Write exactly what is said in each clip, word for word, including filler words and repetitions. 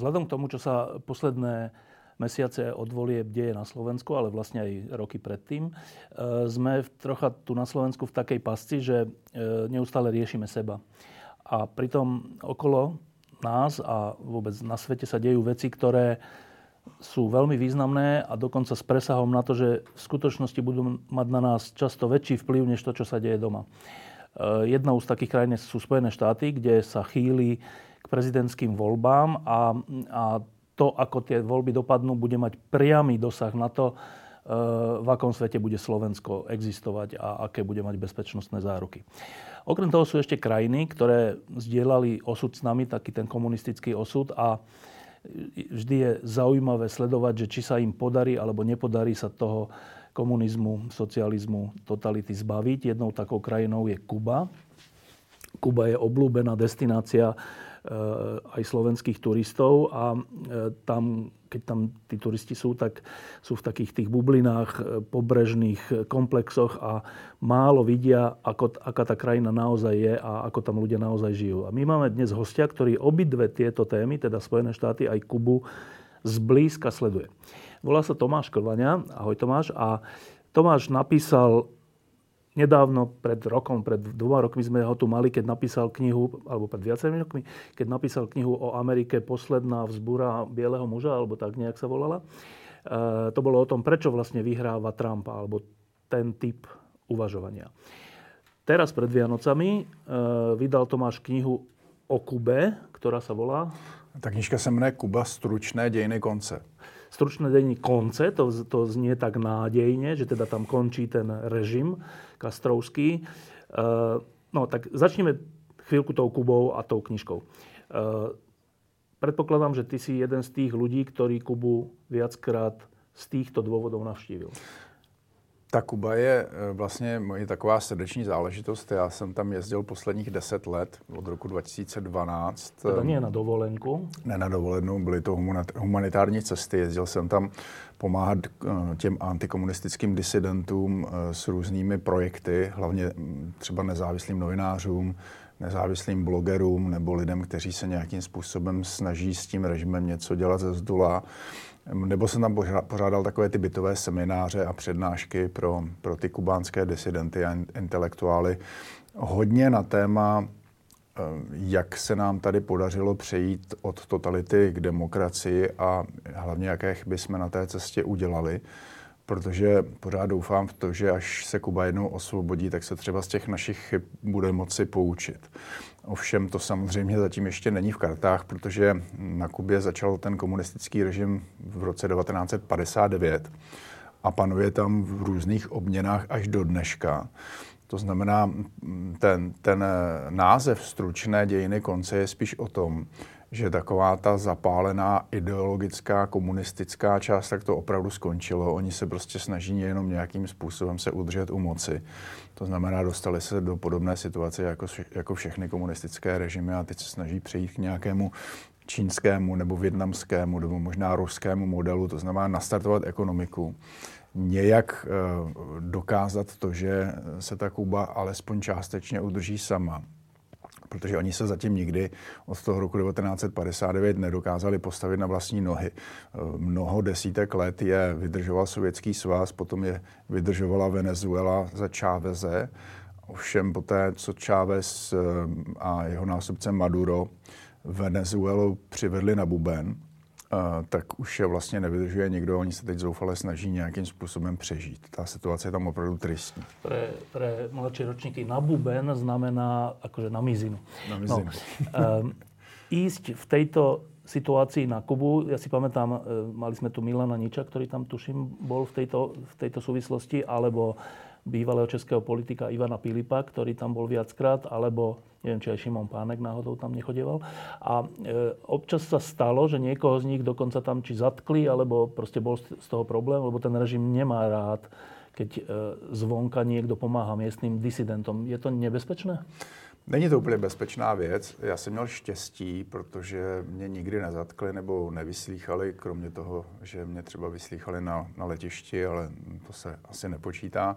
Vzhľadom k tomu, čo sa posledné mesiace od volieb deje na Slovensku, ale vlastne aj roky predtým, sme trocha tu na Slovensku v takej pasci, že neustále riešime seba. A pritom okolo nás a vôbec na svete sa dejú veci, ktoré sú veľmi významné a dokonca s presahom na to, že v skutočnosti budú mať na nás často väčší vplyv, než to, čo sa deje doma. Jednou z takých krajín sú Spojené štáty, kde sa chýli k prezidentským voľbám a, a to, ako tie voľby dopadnú, bude mať priamy dosah na to, e, v akom svete bude Slovensko existovať a aké bude mať bezpečnostné záruky. Okrem toho sú ešte krajiny, ktoré zdieľali osud s nami, taký ten komunistický osud, a vždy je zaujímavé sledovať, že či sa im podarí alebo nepodarí sa toho komunizmu, socializmu, totality zbaviť. Jednou takou krajinou je Kuba. Kuba je obľúbená destinácia aj slovenských turistov a tam, keď tam tí turisti sú, tak sú v takých tých bublinách, pobrežných komplexoch a málo vidia, ako, aká tá krajina naozaj je a ako tam ľudia naozaj žijú. A my máme dnes hostia, ktorý obidve tieto témy, teda Spojené štáty aj Kubu, zblízka sleduje. Volá sa Tomáš Klvaňa. Ahoj Tomáš. A Tomáš napísal nedávno, pred rokom, pred dvoma rokmi sme ho tu mali, keď napísal knihu, alebo pred viacerými rokmi, keď napísal knihu o Amerike Posledná vzbúra bieleho muža, alebo tak nejak sa volala. E, to bolo o tom, prečo vlastne vyhráva Trump, alebo ten typ uvažovania. Teraz pred Vianocami e, vydal Tomáš knihu o Kube, ktorá sa volá... Ta knižka sa mne Kuba, stručné dejiny konce. Stručné dejiny konce, to, to znie tak nádejne, že teda tam končí ten režim kastrovský. E, no tak začneme chvíľku tou Kubou a tou knižkou. E, predpokladám, že ty si jeden z tých ľudí, ktorí Kubu viackrát z týchto dôvodov navštívil. Ta Kuba je vlastně moje taková srdeční záležitost. Já jsem tam jezdil posledních deset let, od roku dva tisíce dvanáct. Teda nie na dovolenku? Ne na dovolenou, byly to humanitární cesty. Jezdil jsem tam pomáhat těm antikomunistickým disidentům s různými projekty, hlavně třeba nezávislým novinářům, nezávislým blogerům nebo lidem, kteří se nějakým způsobem snaží s tím režimem něco dělat ze zdola. Nebo jsem tam pořádal takové ty bytové semináře a přednášky pro, pro ty kubánské disidenty a intelektuály. Hodně na téma, jak se nám tady podařilo přejít od totality k demokracii a hlavně jaké chyby jsme na té cestě udělali. Protože pořád doufám v to, že až se Kuba jednou osvobodí, tak se třeba z těch našich chyb bude moci poučit. Ovšem to samozřejmě zatím ještě není v kartách, protože na Kubě začal ten komunistický režim v roce devatenáct padesát devět a panuje tam v různých obměnách až do dneška. To znamená, ten, ten název Stručné dějiny konce je spíš o tom, že taková ta zapálená ideologická, komunistická část, tak to opravdu skončilo. Oni se prostě snaží jenom nějakým způsobem se udržet u moci. To znamená, dostali se do podobné situace jako, jako všechny komunistické režimy a teď se snaží přejít k nějakému čínskému nebo vietnamskému nebo možná ruskému modelu. To znamená nastartovat ekonomiku. Nějak e, dokázat to, že se ta Kuba alespoň částečně udrží sama. Protože oni se zatím nikdy od toho roku devatenáct padesát devět nedokázali postavit na vlastní nohy. Mnoho desítek let je vydržoval Sovětský svaz, potom je vydržovala Venezuela za Cháveze. Ovšem poté, co Chávez a jeho nástupce Maduro Venezuelu přivedli na buben, tak už je vlastně nevydržuje nikdo. Oni se teď zoufale snaží nějakým způsobem přežít. Ta situace je tam opravdu tristní. Pre, pre mladší ročníky na buben znamená akože na mizinu. Na mizinu. No, um, ísť v tejto situácii na Kubu, ja si pamätám, mali sme tu Milana Niča, ktorý tam tuším bol v tejto, v tejto súvislosti, alebo bývalého českého politika Ivana Pilipa, ktorý tam bol viackrát, alebo Neviem, či aj Šimon Pánek náhodou tam nechodieval. A e, občas sa stalo, že niekoho z nich dokonca tam či zatkli, alebo proste bol z toho problém, lebo ten režim nemá rád, keď e, zvonka niekto pomáha miestnym disidentom. Je to nebezpečné? Není to úplně bezpečná věc. Já jsem měl štěstí, protože mě nikdy nezatkli nebo nevyslýchali, kromě toho, že mě třeba vyslýchali na, na letišti, ale to se asi nepočítá.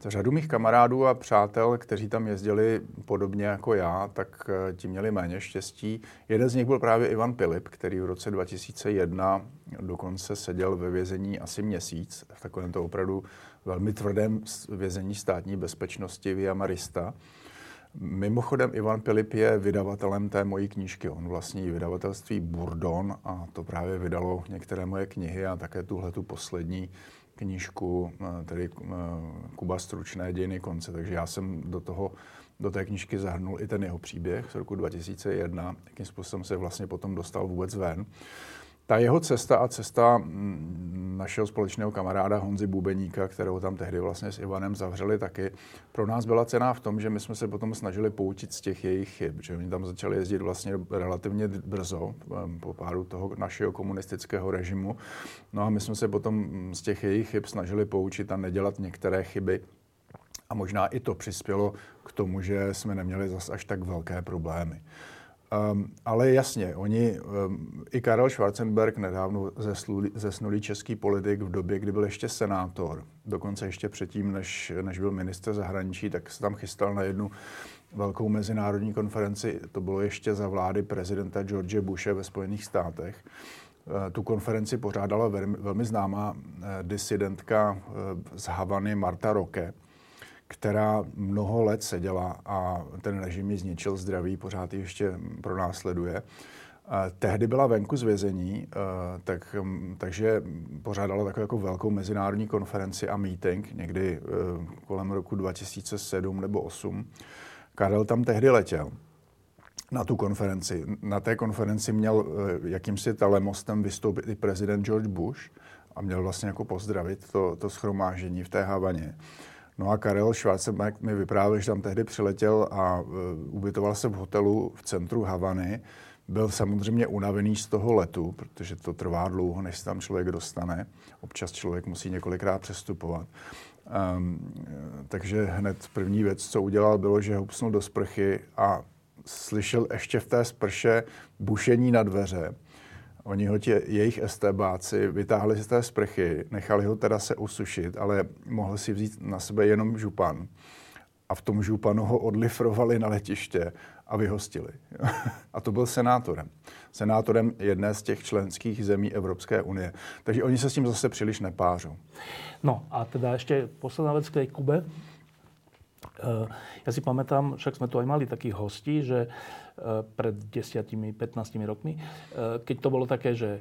Za řadu mých kamarádů a přátel, kteří tam jezdili podobně jako já, tak ti měli méně štěstí. Jeden z nich byl právě Ivan Pilip, který v roce dva tisíce jedna dokonce seděl ve vězení asi měsíc, v takovém to opravdu velmi tvrdém vězení státní bezpečnosti Via Marista. Mimochodem, Ivan Pilip je vydavatelem té mojí knížky. On vlastní vydavatelství Burdon a to právě vydalo některé moje knihy a také tuhle tu poslední knížku, tedy Kuba Stručné dějiny konce. Takže já jsem do, toho, do té knížky zahrnul i ten jeho příběh z roku dva tisíce jedna, jakým způsobem se vlastně potom dostal vůbec ven. Ta jeho cesta a cesta našeho společného kamaráda Honzy Bubeníka, kterou tam tehdy vlastně s Ivanem zavřeli taky, pro nás byla cenná v tom, že my jsme se potom snažili poučit z těch jejich chyb, že oni tam začali jezdit vlastně relativně brzo po pádu toho našeho komunistického režimu. No a my jsme se potom z těch jejich chyb snažili poučit a nedělat některé chyby. A možná i to přispělo k tomu, že jsme neměli zas až tak velké problémy. Um, ale jasně, oni, um, i Karel Schwarzenberg, nedávno zeslulý, zesnulý český politik v době, kdy byl ještě senátor, dokonce ještě předtím, než, než byl ministr zahraničí, tak se tam chystal na jednu velkou mezinárodní konferenci, to bylo ještě za vlády prezidenta George Bushe ve Spojených státech. Tu konferenci pořádala velmi, velmi známá disidentka z Havany Marta Roque, která mnoho let seděla a ten režim ji zničil zdraví, pořád ještě pronásleduje. Tehdy byla venku z vězení, tak, takže pořádala takovou jako velkou mezinárodní konferenci a meeting někdy kolem roku dva tisíce sedm nebo dva tisíce osm. Karel tam tehdy letěl na tu konferenci. Na té konferenci měl jakýmsi telemostem vystoupit i prezident George Bush a měl vlastně jako pozdravit to, to shromáždění v té Havaně. No a Karel Schwarzenberg mi vyprávěl, že tam tehdy přiletěl a uh, ubytoval se v hotelu v centru Havany. Byl samozřejmě unavený z toho letu, protože to trvá dlouho, než se tam člověk dostane. Občas člověk musí několikrát přestupovat. Um, takže hned první věc, co udělal, bylo, že hupsnul do sprchy a slyšel ještě v té sprše bušení na dveře. Oni ho tě, jejich estébáci vytáhli z té sprchy, nechali ho teda se usušit, ale mohl si vzít na sebe jenom župan. A v tom županu ho odlifrovali na letiště a vyhostili. A to byl senátorem. Senátorem jedné z těch členských zemí Evropské unie. Takže oni se s tím zase příliš nepářou. No a teda ještě posledná věc k tej Kube. Ja si pamätám, však sme tu aj mali takých hostí, že pred desiatimi, pätnástimi rokmi, keď to bolo také, že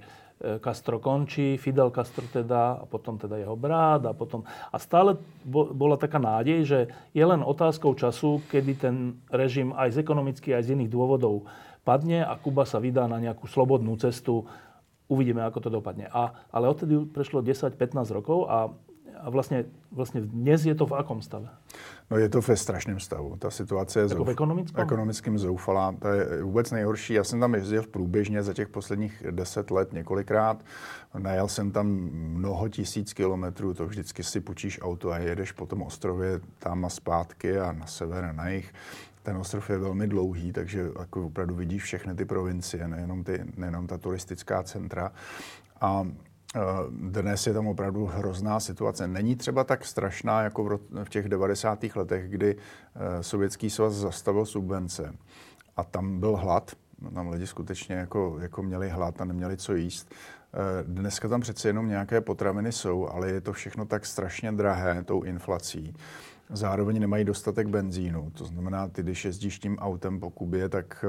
Castro končí, Fidel Castro teda, a potom teda jeho brat a potom... A stále bola taká nádej, že je len otázkou času, kedy ten režim aj z ekonomických, aj z iných dôvodov padne a Kuba sa vydá na nejakú slobodnú cestu. Uvidíme, ako to dopadne. A, ale odtedy prešlo desať pätnásť rokov a A vlastně, vlastně dnes je to v akom stave? No je to ve strašném stavu. Ta situace je zouf... ekonomickým zoufalá. To je vůbec nejhorší. Já jsem tam jezdil průběžně za těch posledních deset let několikrát. Najel jsem tam mnoho tisíc kilometrů. To vždycky si půjčíš auto a jedeš po tom ostrově tam a zpátky a na sever a na jih. Ten ostrov je velmi dlouhý, takže jako opravdu vidíš všechny ty provincie, nejenom, ty, nejenom ta turistická centra. A dnes je tam opravdu hrozná situace. Není třeba tak strašná jako v těch devadesátých letech, kdy Sovětský svaz zastavil subvence a tam byl hlad. Tam lidi skutečně jako, jako měli hlad a neměli co jíst. Dneska tam přece jenom nějaké potraviny jsou, ale je to všechno tak strašně drahé tou inflací. Zároveň nemají dostatek benzínu. To znamená, ty, když jezdíš tím autem po Kubě, tak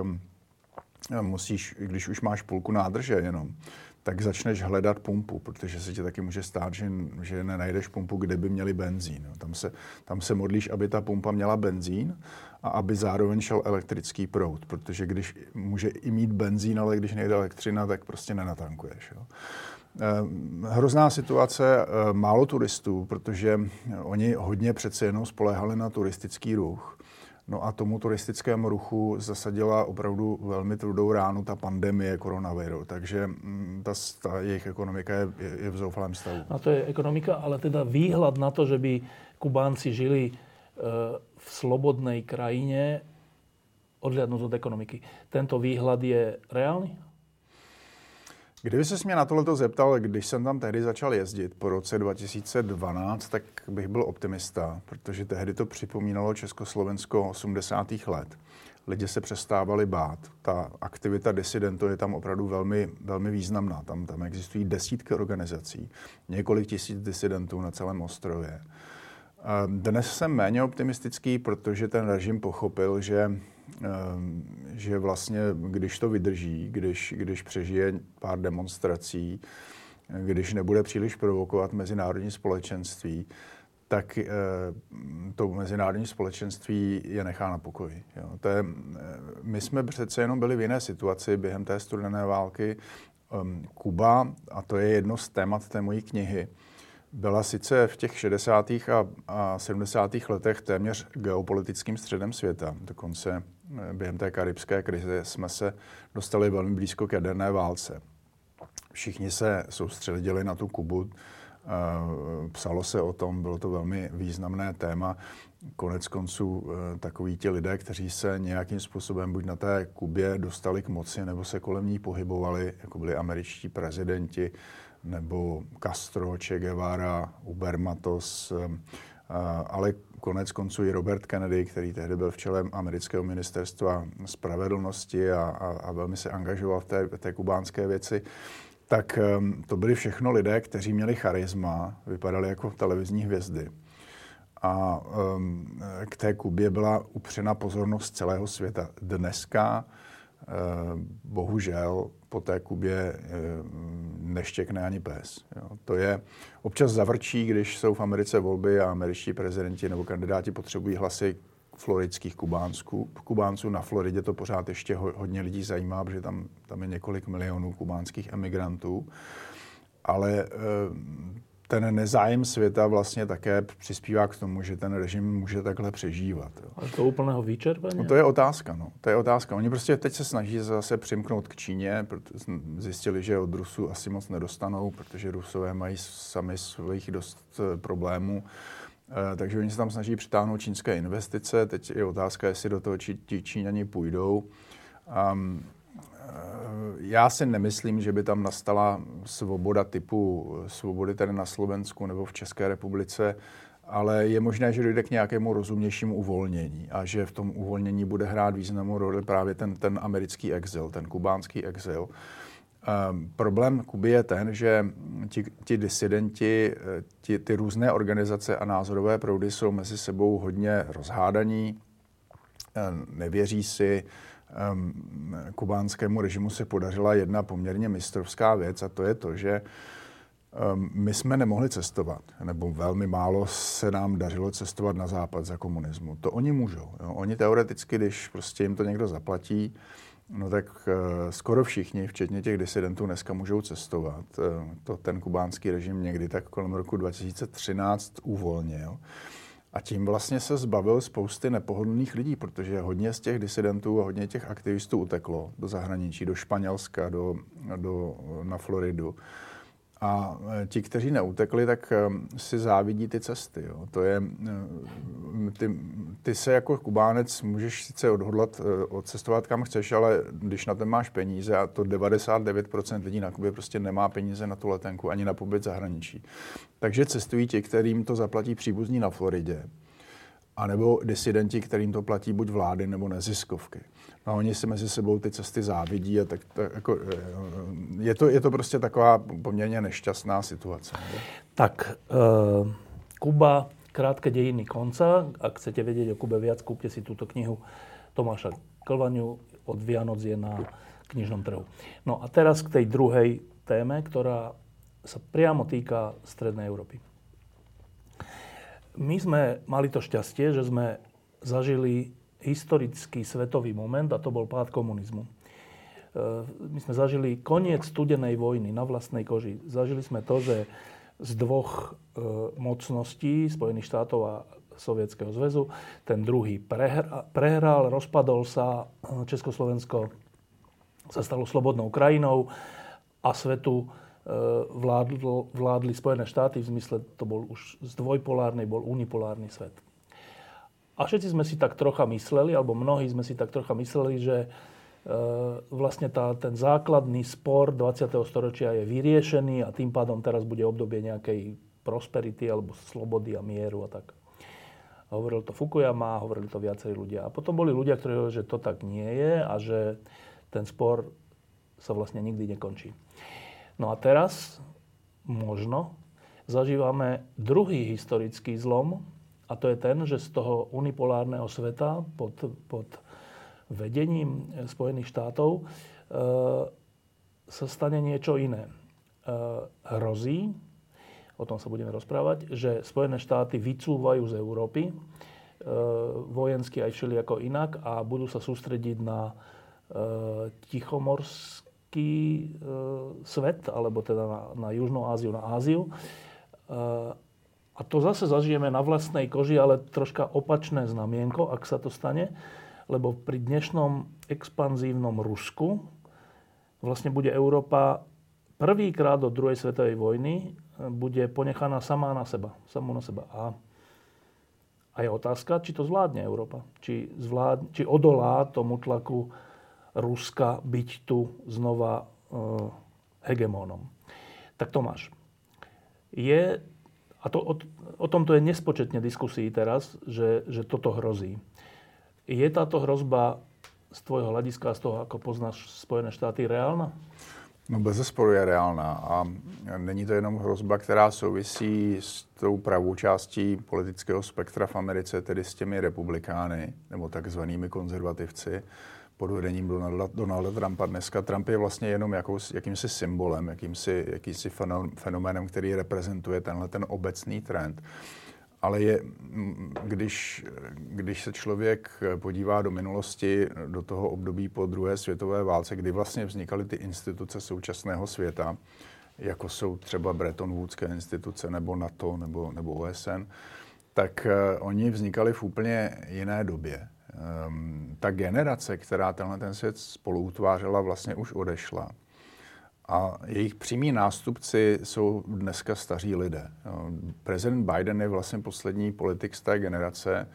musíš, když už máš půlku nádrže jenom, tak začneš hledat pumpu, protože se ti taky může stát, že, že nenajdeš pumpu, kde by měli benzín. Tam se, tam se modlíš, aby ta pumpa měla benzín a aby zároveň šel elektrický proud, protože když může i mít benzín, ale když nejde elektřina, tak prostě nenatankuješ. Jo. Hrozná situace, málo turistů, protože oni hodně přece jenom spoléhali na turistický ruch. No a tomu turistickému ruchu zasadila opravdu velmi tvrdou ránu ta pandemie koronaviru. Takže ta, ta jejich ekonomika je, je v zoufalém stavu. A to je ekonomika, ale teda výhľad na to, že by Kubánci žili e, v slobodnej krajine, odhliadnúť od ekonomiky. Tento výhľad je reálny? Kdyby ses mě na tohleto zeptal, když jsem tam tehdy začal jezdit po roce dva tisíce dvanáct, tak bych byl optimista, protože tehdy to připomínalo Československo osmdesátých let. Lidé se přestávali bát. Ta aktivita disidentů je tam opravdu velmi, velmi významná. Tam, tam existují desítky organizací, několik tisíc disidentů na celém ostrově. Dnes jsem méně optimistický, protože ten režim pochopil, že že vlastně, když to vydrží, když, když přežije pár demonstrací, když nebude příliš provokovat mezinárodní společenství, tak eh, to mezinárodní společenství je nechá na pokoji. Jo. To je, my jsme přece jenom byli v jiné situaci během té studené války. Um, Kuba, a to je jedno z témat té mojí knihy, byla sice v těch šedesátých a, a sedmdesátých letech téměř geopolitickým středem světa. Dokonce během té karibské krize jsme se dostali velmi blízko k jaderné válce. Všichni se soustředili na tu Kubu, psalo se o tom, bylo to velmi významné téma. Konec konců takoví ti lidé, kteří se nějakým způsobem buď na té Kubě dostali k moci, nebo se kolem ní pohybovali, jako byli američtí prezidenti, nebo Castro, Che Guevara, Uber Matos, ale konec konců i Robert Kennedy, který tehdy byl v čele amerického ministerstva spravedlnosti a, a, a velmi se angažoval v té, té kubánské věci, tak to byli všechno lidé, kteří měli charisma, vypadali jako televizní hvězdy. A um, k té Kubě byla upřena pozornost celého světa. Dneska bohužel po té Kubě neštěkne ani pes. Jo, to je občas zavrčí, když jsou v Americe volby a američtí prezidenti nebo kandidáti potřebují hlasy floridských Kubánců. Kubánců na Floridě to pořád ještě hodně lidí zajímá, protože tam, tam je několik milionů kubánských emigrantů. Ale ten nezájem světa vlastně také přispívá k tomu, že ten režim může takhle přežívat. Jo. A to úplného výčerpání? No to je otázka, no. To je otázka. Oni prostě teď se snaží zase přimknout k Číně, protože zjistili, že od Rusů asi moc nedostanou, protože Rusové mají sami svých dost problémů. E, takže oni se tam snaží přitáhnout čínské investice. Teď je otázka, jestli do toho či, ti Číňani půjdou. Um, Já si nemyslím, že by tam nastala svoboda typu svobody tady na Slovensku nebo v České republice, ale je možné, že dojde k nějakému rozumnějšímu uvolnění a že v tom uvolnění bude hrát významnou roli právě ten, ten americký exil, ten kubánský exil. Um, problém Kuby je ten, že ti, ti disidenti, ti, ty různé organizace a názorové proudy jsou mezi sebou hodně rozhádaní, nevěří si. Kubánskému režimu se podařila jedna poměrně mistrovská věc a to je to, že my jsme nemohli cestovat, nebo velmi málo se nám dařilo cestovat na západ za komunismu. To oni můžou. Jo. Oni teoreticky, když prostě jim to někdo zaplatí, no tak skoro všichni, včetně těch disidentů, dneska můžou cestovat. To ten kubánský režim někdy tak kolem roku dva tisíce třináct uvolnil. A tím vlastně se zbavil spousty nepohodlných lidí, protože hodně z těch disidentů a hodně těch aktivistů uteklo do zahraničí, do Španělska, do, do, na Floridu. A ti, kteří neutekli, tak si závidí ty cesty. Jo. To je, ty, ty se jako Kubánec můžeš sice odhodlat, odcestovat kam chceš, ale když na to máš peníze, a to devadesát devět procent lidí na Kubě prostě nemá peníze na tu letenku, ani na pobyt zahraničí. Takže cestují ti, kterým to zaplatí příbuzní na Floridě. A nebo disidenti, kterým to platí buď vlády nebo neziskovky. No a oni si mezi sebou ty cesty závidí a tak, tak jako, je to, je to prostě taková poměrně nešťastná situace. Ne? Tak, uh, Kuba, krátke dějiny konca. Ak chcete vedieť o Kube viac, kúpte si túto knihu Tomáša Klvaňu. Od Vianoc je na knižnom trhu. No a teraz k tej druhej téme, ktorá sa priamo týka Strednej Európy. My sme mali to šťastie, že sme zažili historický svetový moment a to bol pád komunizmu. My sme zažili koniec studenej vojny na vlastnej koži. Zažili sme to, že z dvoch mocností, Spojených štátov a Sovietskeho zväzu. Ten druhý prehral, rozpadol sa, Československo sa stalo slobodnou krajinou a svetu vládlo, vládli Spojené štáty, v zmysle to bol už z dvojpolárnej, bol unipolárny svet. A všetci sme si tak trocha mysleli, alebo mnohí sme si tak trocha mysleli, že vlastne tá, ten základný spor dvadsiateho storočia je vyriešený a tým pádom teraz bude obdobie nejakej prosperity alebo slobody a mieru a tak. A hovoril to Fukuyama, hovorili to viacerí ľudia. A potom boli ľudia, ktorí hovorili, že to tak nie je a že ten spor sa vlastne nikdy nekončí. No a teraz možno zažívame druhý historický zlom a to je ten, že z toho unipolárneho sveta pod, pod vedením Spojených štátov e, sa stane niečo iné. E, hrozí, o tom sa budeme rozprávať, že Spojené štáty vycúvajú z Európy e, vojensky aj všelijako inak a budú sa sústrediť na e, tichomorský e, svet, alebo teda na, na Južnú Áziu, na Áziu. E, a to zase zažijeme na vlastnej koži, ale troška opačné znamienko, ak sa to stane. Lebo pri dnešnom expanzívnom Rusku vlastne bude Európa prvýkrát od druhej svetovej vojny bude ponechaná sama na seba. Samú na seba. A, a je otázka, či to zvládne Európa. Či, zvládne, či odolá tomu tlaku Ruska byť tu znova e, hegemónom. Tak Tomáš, je, a to, o, o tomto je nespočetne diskusí teraz, že, že toto hrozí. Je táto hrozba z tvojho hľadiska, z toho, ako poznáš Spojené štáty, reálna? No bezesporu je reálna a není to jenom hrozba, která souvisí s tou pravou částí politického spektra v Americe, tedy s těmi republikány, nebo takzvanými konzervativci, pod vedením Donalda, Donalda Trumpa. Dneska Trump je vlastně jenom jakous, jakýmsi symbolem, jakýmsi, jakýmsi fenoménem, který reprezentuje tenhle ten obecný trend. Ale je, když, když se člověk podívá do minulosti, do toho období po druhé světové válce, kdy vlastně vznikaly ty instituce současného světa, jako jsou třeba Bretton Woodské instituce, nebo NATO, nebo, nebo O S N, tak uh, oni vznikali v úplně jiné době. Um, ta generace, která tenhle ten svět spoluutvářela, vlastně už odešla. A jejich přímí nástupci jsou dneska staří lidé. Prezident Biden je vlastně poslední politik z té generace,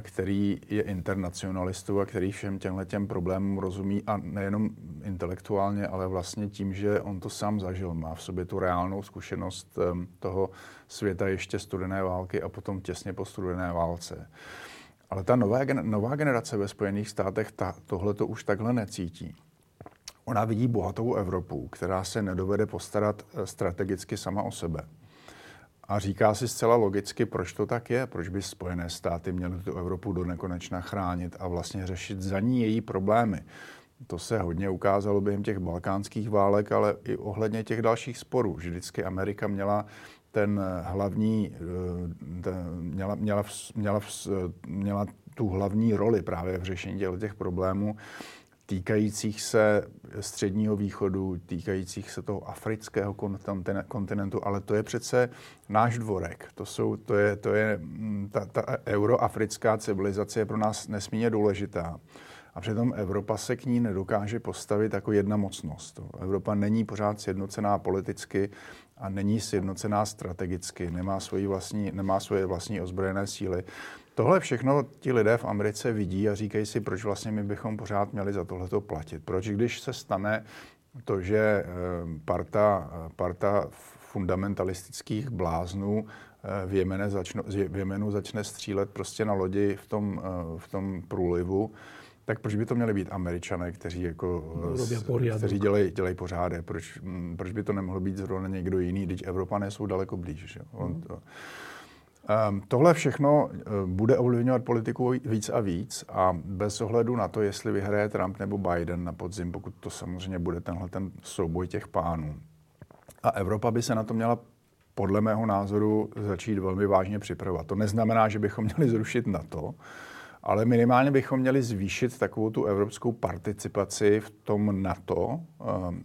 který je internacionalistou a který všem těmhletěm problémům rozumí a nejenom intelektuálně, ale vlastně tím, že on to sám zažil. Má v sobě tu reálnou zkušenost toho světa ještě studené války a potom těsně po studené válce. Ale ta nová, nová generace ve Spojených státech ta, tohleto už takhle necítí. Ona vidí bohatou Evropu, která se nedovede postarat strategicky sama o sebe. A říká si zcela logicky, proč to tak je, proč by Spojené státy měly tu Evropu do nekonečna chránit a vlastně řešit za ní její problémy. To se hodně ukázalo během těch balkánských válek, ale i ohledně těch dalších sporů, že vždycky Amerika měla ten hlavní, ten, měla, měla, měla, měla tu hlavní roli právě v řešení těch problémů, týkajících se Středního východu, týkajících se toho afrického kontinentu, ale to je přece náš dvorek. To jsou, to je, to je, ta, ta euroafrická civilizace je pro nás nesmírně důležitá. A přitom Evropa se k ní nedokáže postavit jako jedna mocnost. Evropa není pořád sjednocená politicky a není sjednocená strategicky, nemá svoji vlastní, nemá svoje vlastní ozbrojené síly. Tohle všechno ti lidé v Americe vidí a říkají si, proč vlastně my bychom pořád měli za tohleto platit. Proč, když se stane to, že parta, parta fundamentalistických bláznů v Jemenu začne, v Jemenu začne střílet prostě na lodi v tom, v tom průlivu, tak proč by to měli být Američané, kteří, jako, kteří dělají, dělají pořádek? Proč, proč by to nemohlo být zrovna někdo jiný, když Evropané jsou daleko blíž? Že? Mm. Tohle všechno bude ovlivňovat politiku víc a víc a bez ohledu na to, jestli vyhraje Trump nebo Biden na podzim, pokud to samozřejmě bude tenhle ten souboj těch pánů. A Evropa by se na to měla podle mého názoru začít velmi vážně připravovat. To neznamená, že bychom měli zrušit NATO, ale minimálně bychom měli zvýšit takovou tu evropskou participaci v tom NATO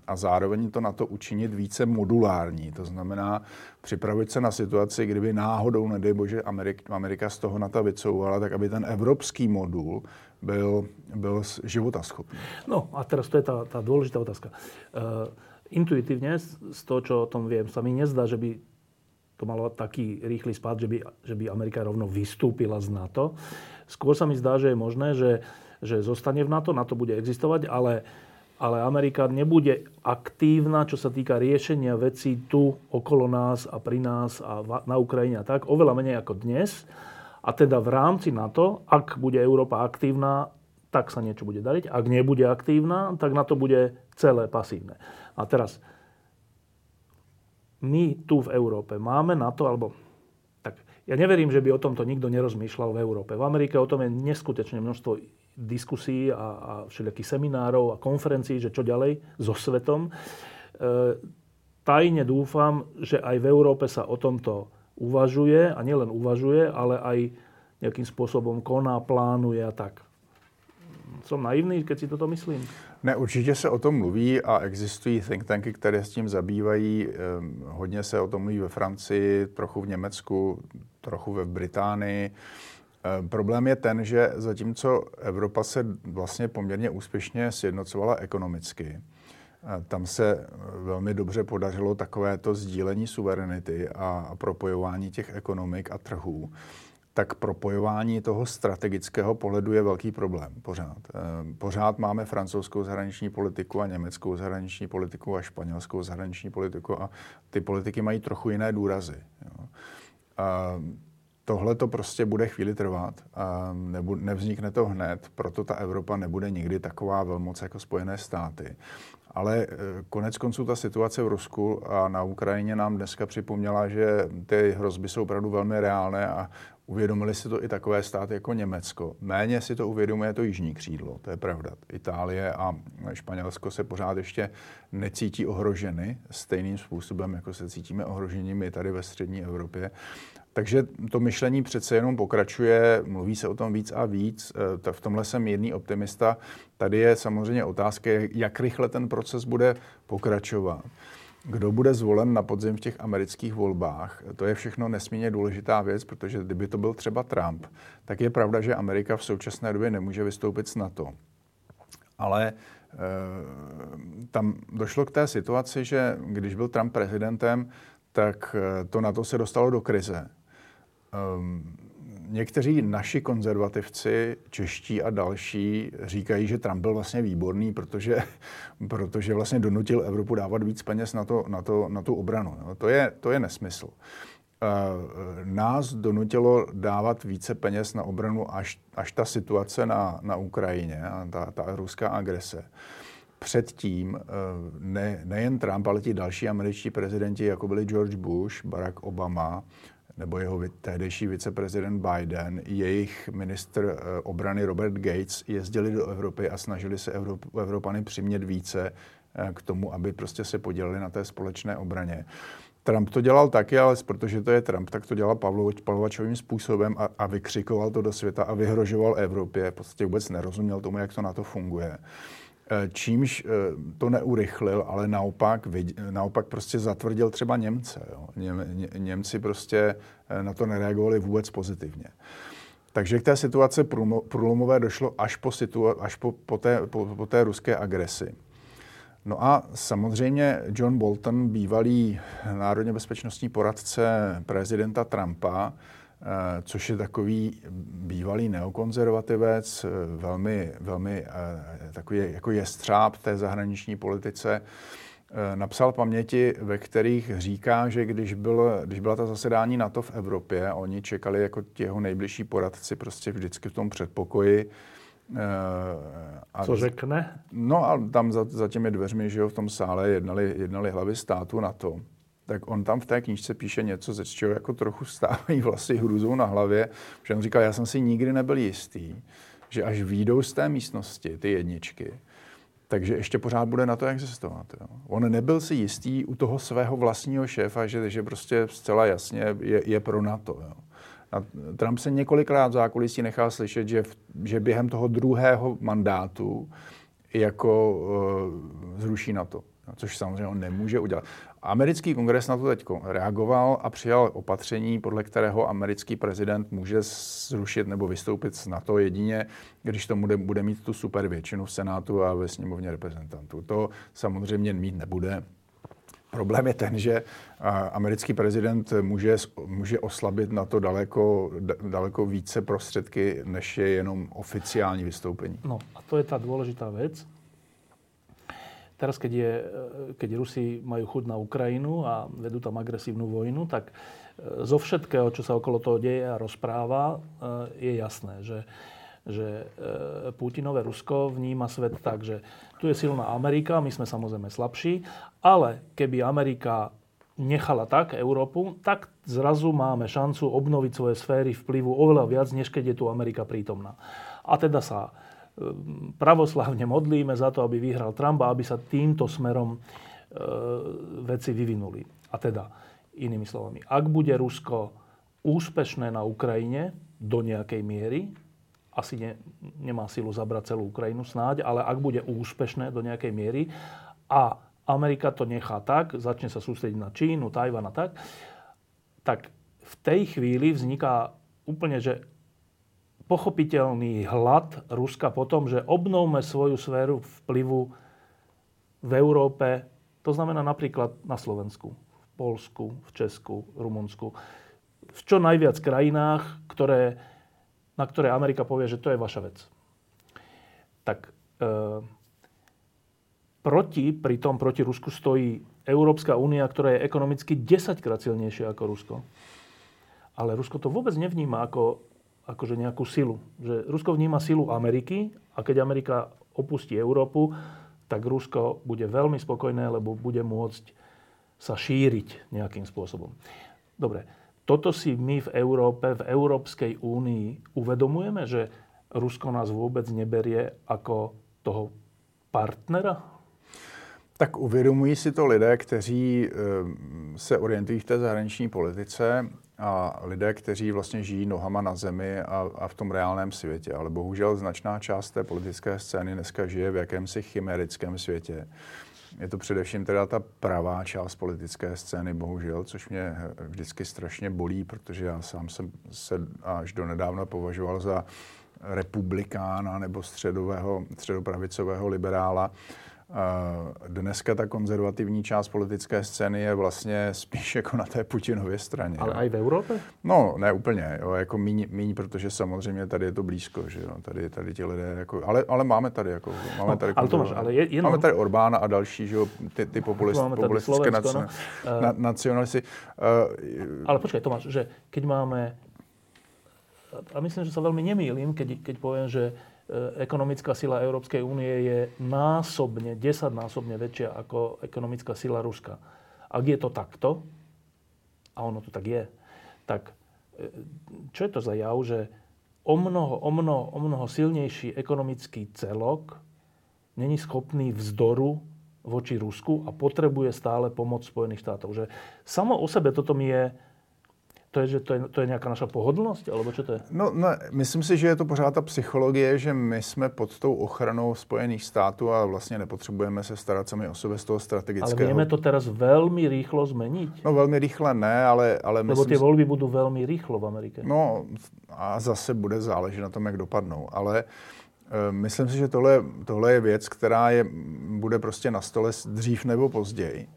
a zároveň to NATO učinit více modulární. To znamená připravit se na situaci, kdyby náhodou, nedej bože, Amerika, Amerika z toho NATO vycouvala, tak aby ten evropský modul byl, byl životaschopný. No a teraz to je tá, tá dôležitá otázka. Uh, intuitívne z toho, čo o tom viem, sa mi nezdá, že by to malo taký rýchly spád, že by, že by Amerika rovno vystúpila z NATO. Skôr sa mi zdá, že je možné, že, že zostane v NATO, NATO bude existovať, ale, ale Amerika nebude aktívna, čo sa týka riešenia vecí tu, okolo nás a pri nás a na Ukrajine a tak, oveľa menej ako dnes. A teda v rámci NATO, ak bude Európa aktívna, tak sa niečo bude dariť. Ak nebude aktívna, tak NATO bude celé pasívne. A teraz... My tu v Európe máme NATO, alebo tak, ja neverím, že by o tomto nikto nerozmýšľal v Európe. V Amerike o tom je neskutečné množstvo diskusí a, a všelijakých seminárov a konferencií, že čo ďalej so svetom. E, tajne dúfam, že aj v Európe sa o tomto uvažuje, a nielen uvažuje, ale aj nejakým spôsobom koná, plánuje a tak. Som naivný, keď si toto myslím? Ne, určitě se o tom mluví a existují think tanky, které s tím zabývají. Ehm, hodně se o tom mluví ve Francii, trochu v Německu, trochu ve Británii. Ehm, problém je ten, že zatímco Evropa se vlastně poměrně úspěšně sjednocovala ekonomicky, tam se velmi dobře podařilo takovéto sdílení suverenity a propojování těch ekonomik a trhů, tak propojování toho strategického pohledu je velký problém pořád. Pořád máme francouzskou zahraniční politiku a německou zahraniční politiku a španělskou zahraniční politiku a ty politiky mají trochu jiné důrazy. Tohle to prostě bude chvíli trvat, nevznikne to hned, proto ta Evropa nebude nikdy taková velmoc jako Spojené státy. Ale konec konců ta situace v Rusku a na Ukrajině nám dneska připomněla, že ty hrozby jsou opravdu velmi reálné a uvědomili si to i takové státy jako Německo. Méně si to uvědomuje to jižní křídlo, to je pravda. Itálie a Španělsko se pořád ještě necítí ohroženy stejným způsobem, jako se cítíme ohroženi my tady ve střední Evropě. Takže to myšlení přece jenom pokračuje, mluví se o tom víc a víc. V tomhle jsem jedný optimista. Tady je samozřejmě otázka, jak rychle ten proces bude pokračovat. Kdo bude zvolen na podzim v těch amerických volbách, to je všechno nesmírně důležitá věc, protože kdyby to byl třeba Trump, tak je pravda, že Amerika v současné době nemůže vystoupit z NATO. Ale eh, tam došlo k té situaci, že když byl Trump prezidentem, tak to NATO se dostalo do krize. Um, Někteří naši konzervativci, čeští a další, říkají, že Trump byl vlastně výborný, protože, protože vlastně donutil Evropu dávat víc peněz na, to, na, to, na tu obranu. To je, to je nesmysl. Nás donutilo dávat více peněz na obranu až, až ta situace na, na Ukrajině, ta, ta ruská agrese. Předtím ne, nejen Trump, ale ti další američtí prezidenti, jako byli George Bush, Barack Obama, nebo jeho tehdejší viceprezident Biden, jejich ministr obrany Robert Gates jezdili do Evropy a snažili se Evrop, Evropany přimět více k tomu, aby prostě se podělili na té společné obraně. Trump to dělal taky, ale protože to je Trump, tak to dělal palovačovým způsobem a, a vykřikoval to do světa a vyhrožoval Evropě. V podstatě vůbec nerozuměl tomu, jak to na to funguje. Čímž to neurychlil, ale naopak, naopak prostě zatvrdil třeba Němce. Jo. Něm, Němci prostě na to nereagovali vůbec pozitivně. Takže k té situace průlomové došlo až po, situa- až po, po, té, po, po té ruské agresi. No a samozřejmě John Bolton, bývalý národně bezpečnostní poradce prezidenta Trumpa, což je takový bývalý neokonzervativec, velmi, velmi takový jako jestřáb té zahraniční politice, napsal paměti, ve kterých říká, že když, byl, když byla ta zasedání NATO v Evropě, oni čekali jako jeho nejbližší poradci prostě vždycky v tom předpokoji. A co řekne? No a tam za, za těmi dveřmi, že jo, v tom sále jednali, jednali hlavy států NATO. Tak on tam v té knížce píše něco, ze čeho jako trochu stávají vlasy hrůzou na hlavě, že on říkal, já jsem si nikdy nebyl jistý, že až výjdou z té místnosti ty jedničky, takže ještě pořád bude na to existovat. Jo. On nebyl si jistý u toho svého vlastního šéfa, že, že prostě zcela jasně je, je pro NATO. Jo. A Trump se několikrát v zákulisí nechal slyšet, že, v, že během toho druhého mandátu jako uh, zruší NATO, což samozřejmě on nemůže udělat. Americký kongres na to teď reagoval a přijal opatření, podle kterého americký prezident může zrušit nebo vystoupit z NATO jedině, když to bude, bude mít tu super většinu v Senátu a ve sněmovně reprezentantů. To samozřejmě mít nebude. Problém je ten, že americký prezident může, může oslabit na to daleko, daleko více prostředky, než je jenom oficiální vystoupení. No a to je tá dôležitá vec. Teraz, keď, je, keď Rusi majú chuť na Ukrajinu a vedú tam agresívnu vojnu, tak zo všetkého, čo sa okolo toho deje a rozpráva, je jasné, že, že Putinové Rusko vníma svet tak, že tu je silná Amerika, my sme samozrejme slabší, ale keby Amerika nechala tak Európu, tak zrazu máme šancu obnoviť svoje sféry vplyvu oveľa viac, než keď je tu Amerika prítomná. A teda sa pravoslávne modlíme za to, aby vyhral Trump a aby sa týmto smerom e, veci vyvinuli. A teda, inými slovami, ak bude Rusko úspešné na Ukrajine do nejakej miery, asi ne, nemá silu zabrať celú Ukrajinu snáď, ale ak bude úspešné do nejakej miery a Amerika to nechá tak, začne sa sústrediť na Čínu, Tajvan a tak, tak v tej chvíli vzniká úplne, že pochopiteľný hlad Ruska po tom, že obnovme svoju sféru vplyvu v Európe, to znamená napríklad na Slovensku, v Poľsku, v Česku, v Rumunsku, v čo najviac krajinách, ktoré, na ktoré Amerika povie, že to je vaša vec. Tak e, proti, pri tom proti Rusku stojí Európska únia, ktorá je ekonomicky desaťkrát silnejšia ako Rusko. Ale Rusko to vôbec nevníma ako akože nejakú silu. Že Rusko vníma silu Ameriky a keď Amerika opustí Európu, tak Rusko bude veľmi spokojné, lebo bude môcť sa šíriť nejakým spôsobom. Dobre, toto si my v Európe, v Európskej únii uvedomujeme, že Rusko nás vôbec neberie ako toho partnera? Tak uvědomují si to lidé, kteří se orientují v té zahraniční politice a lidé, kteří vlastně žijí nohama na zemi a, a v tom reálném světě. Ale bohužel značná část té politické scény dneska žije v jakémsi chimerickém světě. Je to především teda ta pravá část politické scény, bohužel, což mě vždycky strašně bolí, protože já sám jsem se až donedávna považoval za republikána nebo středového, středopravicového liberála. Dneska ta konzervativní část politické scény je vlastně spíš jako na té Putinově straně. Ale aj v Evropě? No, ne úplně, jo, jako míň, míň, protože samozřejmě tady je to blízko, že jo, tady, tady ti lidé, jako, ale, ale máme tady, jako, máme no, tady, ale Tomáš, ale je, jenom... máme tady Orbána a další, že jo, ty, ty populist, populistické naci... no. na, nacionalisty. Uh, ale počkej, Tomáš, že keď máme, a myslím, že sa veľmi nemýlim, keď, keď poviem, že ekonomická sila Európskej únie je násobne, desaťnásobne väčšia ako ekonomická sila Ruska. Ak je to takto, a ono to tak je, tak čo je to za jav, že o mnoho, o mnoho, o mnoho silnejší ekonomický celok není schopný vzdoru voči Rusku a potrebuje stále pomoc Spojených štátov. Že samo o sebe toto mi je... To je, že to je, to je nějaká naša pohodlnost? Alebo čo to je? No, ne, myslím si, že je to pořád ta psychologie, že my jsme pod tou ochranou Spojených států a vlastně nepotřebujeme se starat sami o sebe z toho strategického. Ale vieme to teraz velmi rýchlo zmeniť. No velmi rýchle ne, ale... ale Lebo tie voľby budou velmi rýchlo v Amerike. No a zase bude záležet na tom, jak dopadnou. Ale e, myslím si, že tohle, tohle je věc, která je, bude prostě na stole dřív nebo později.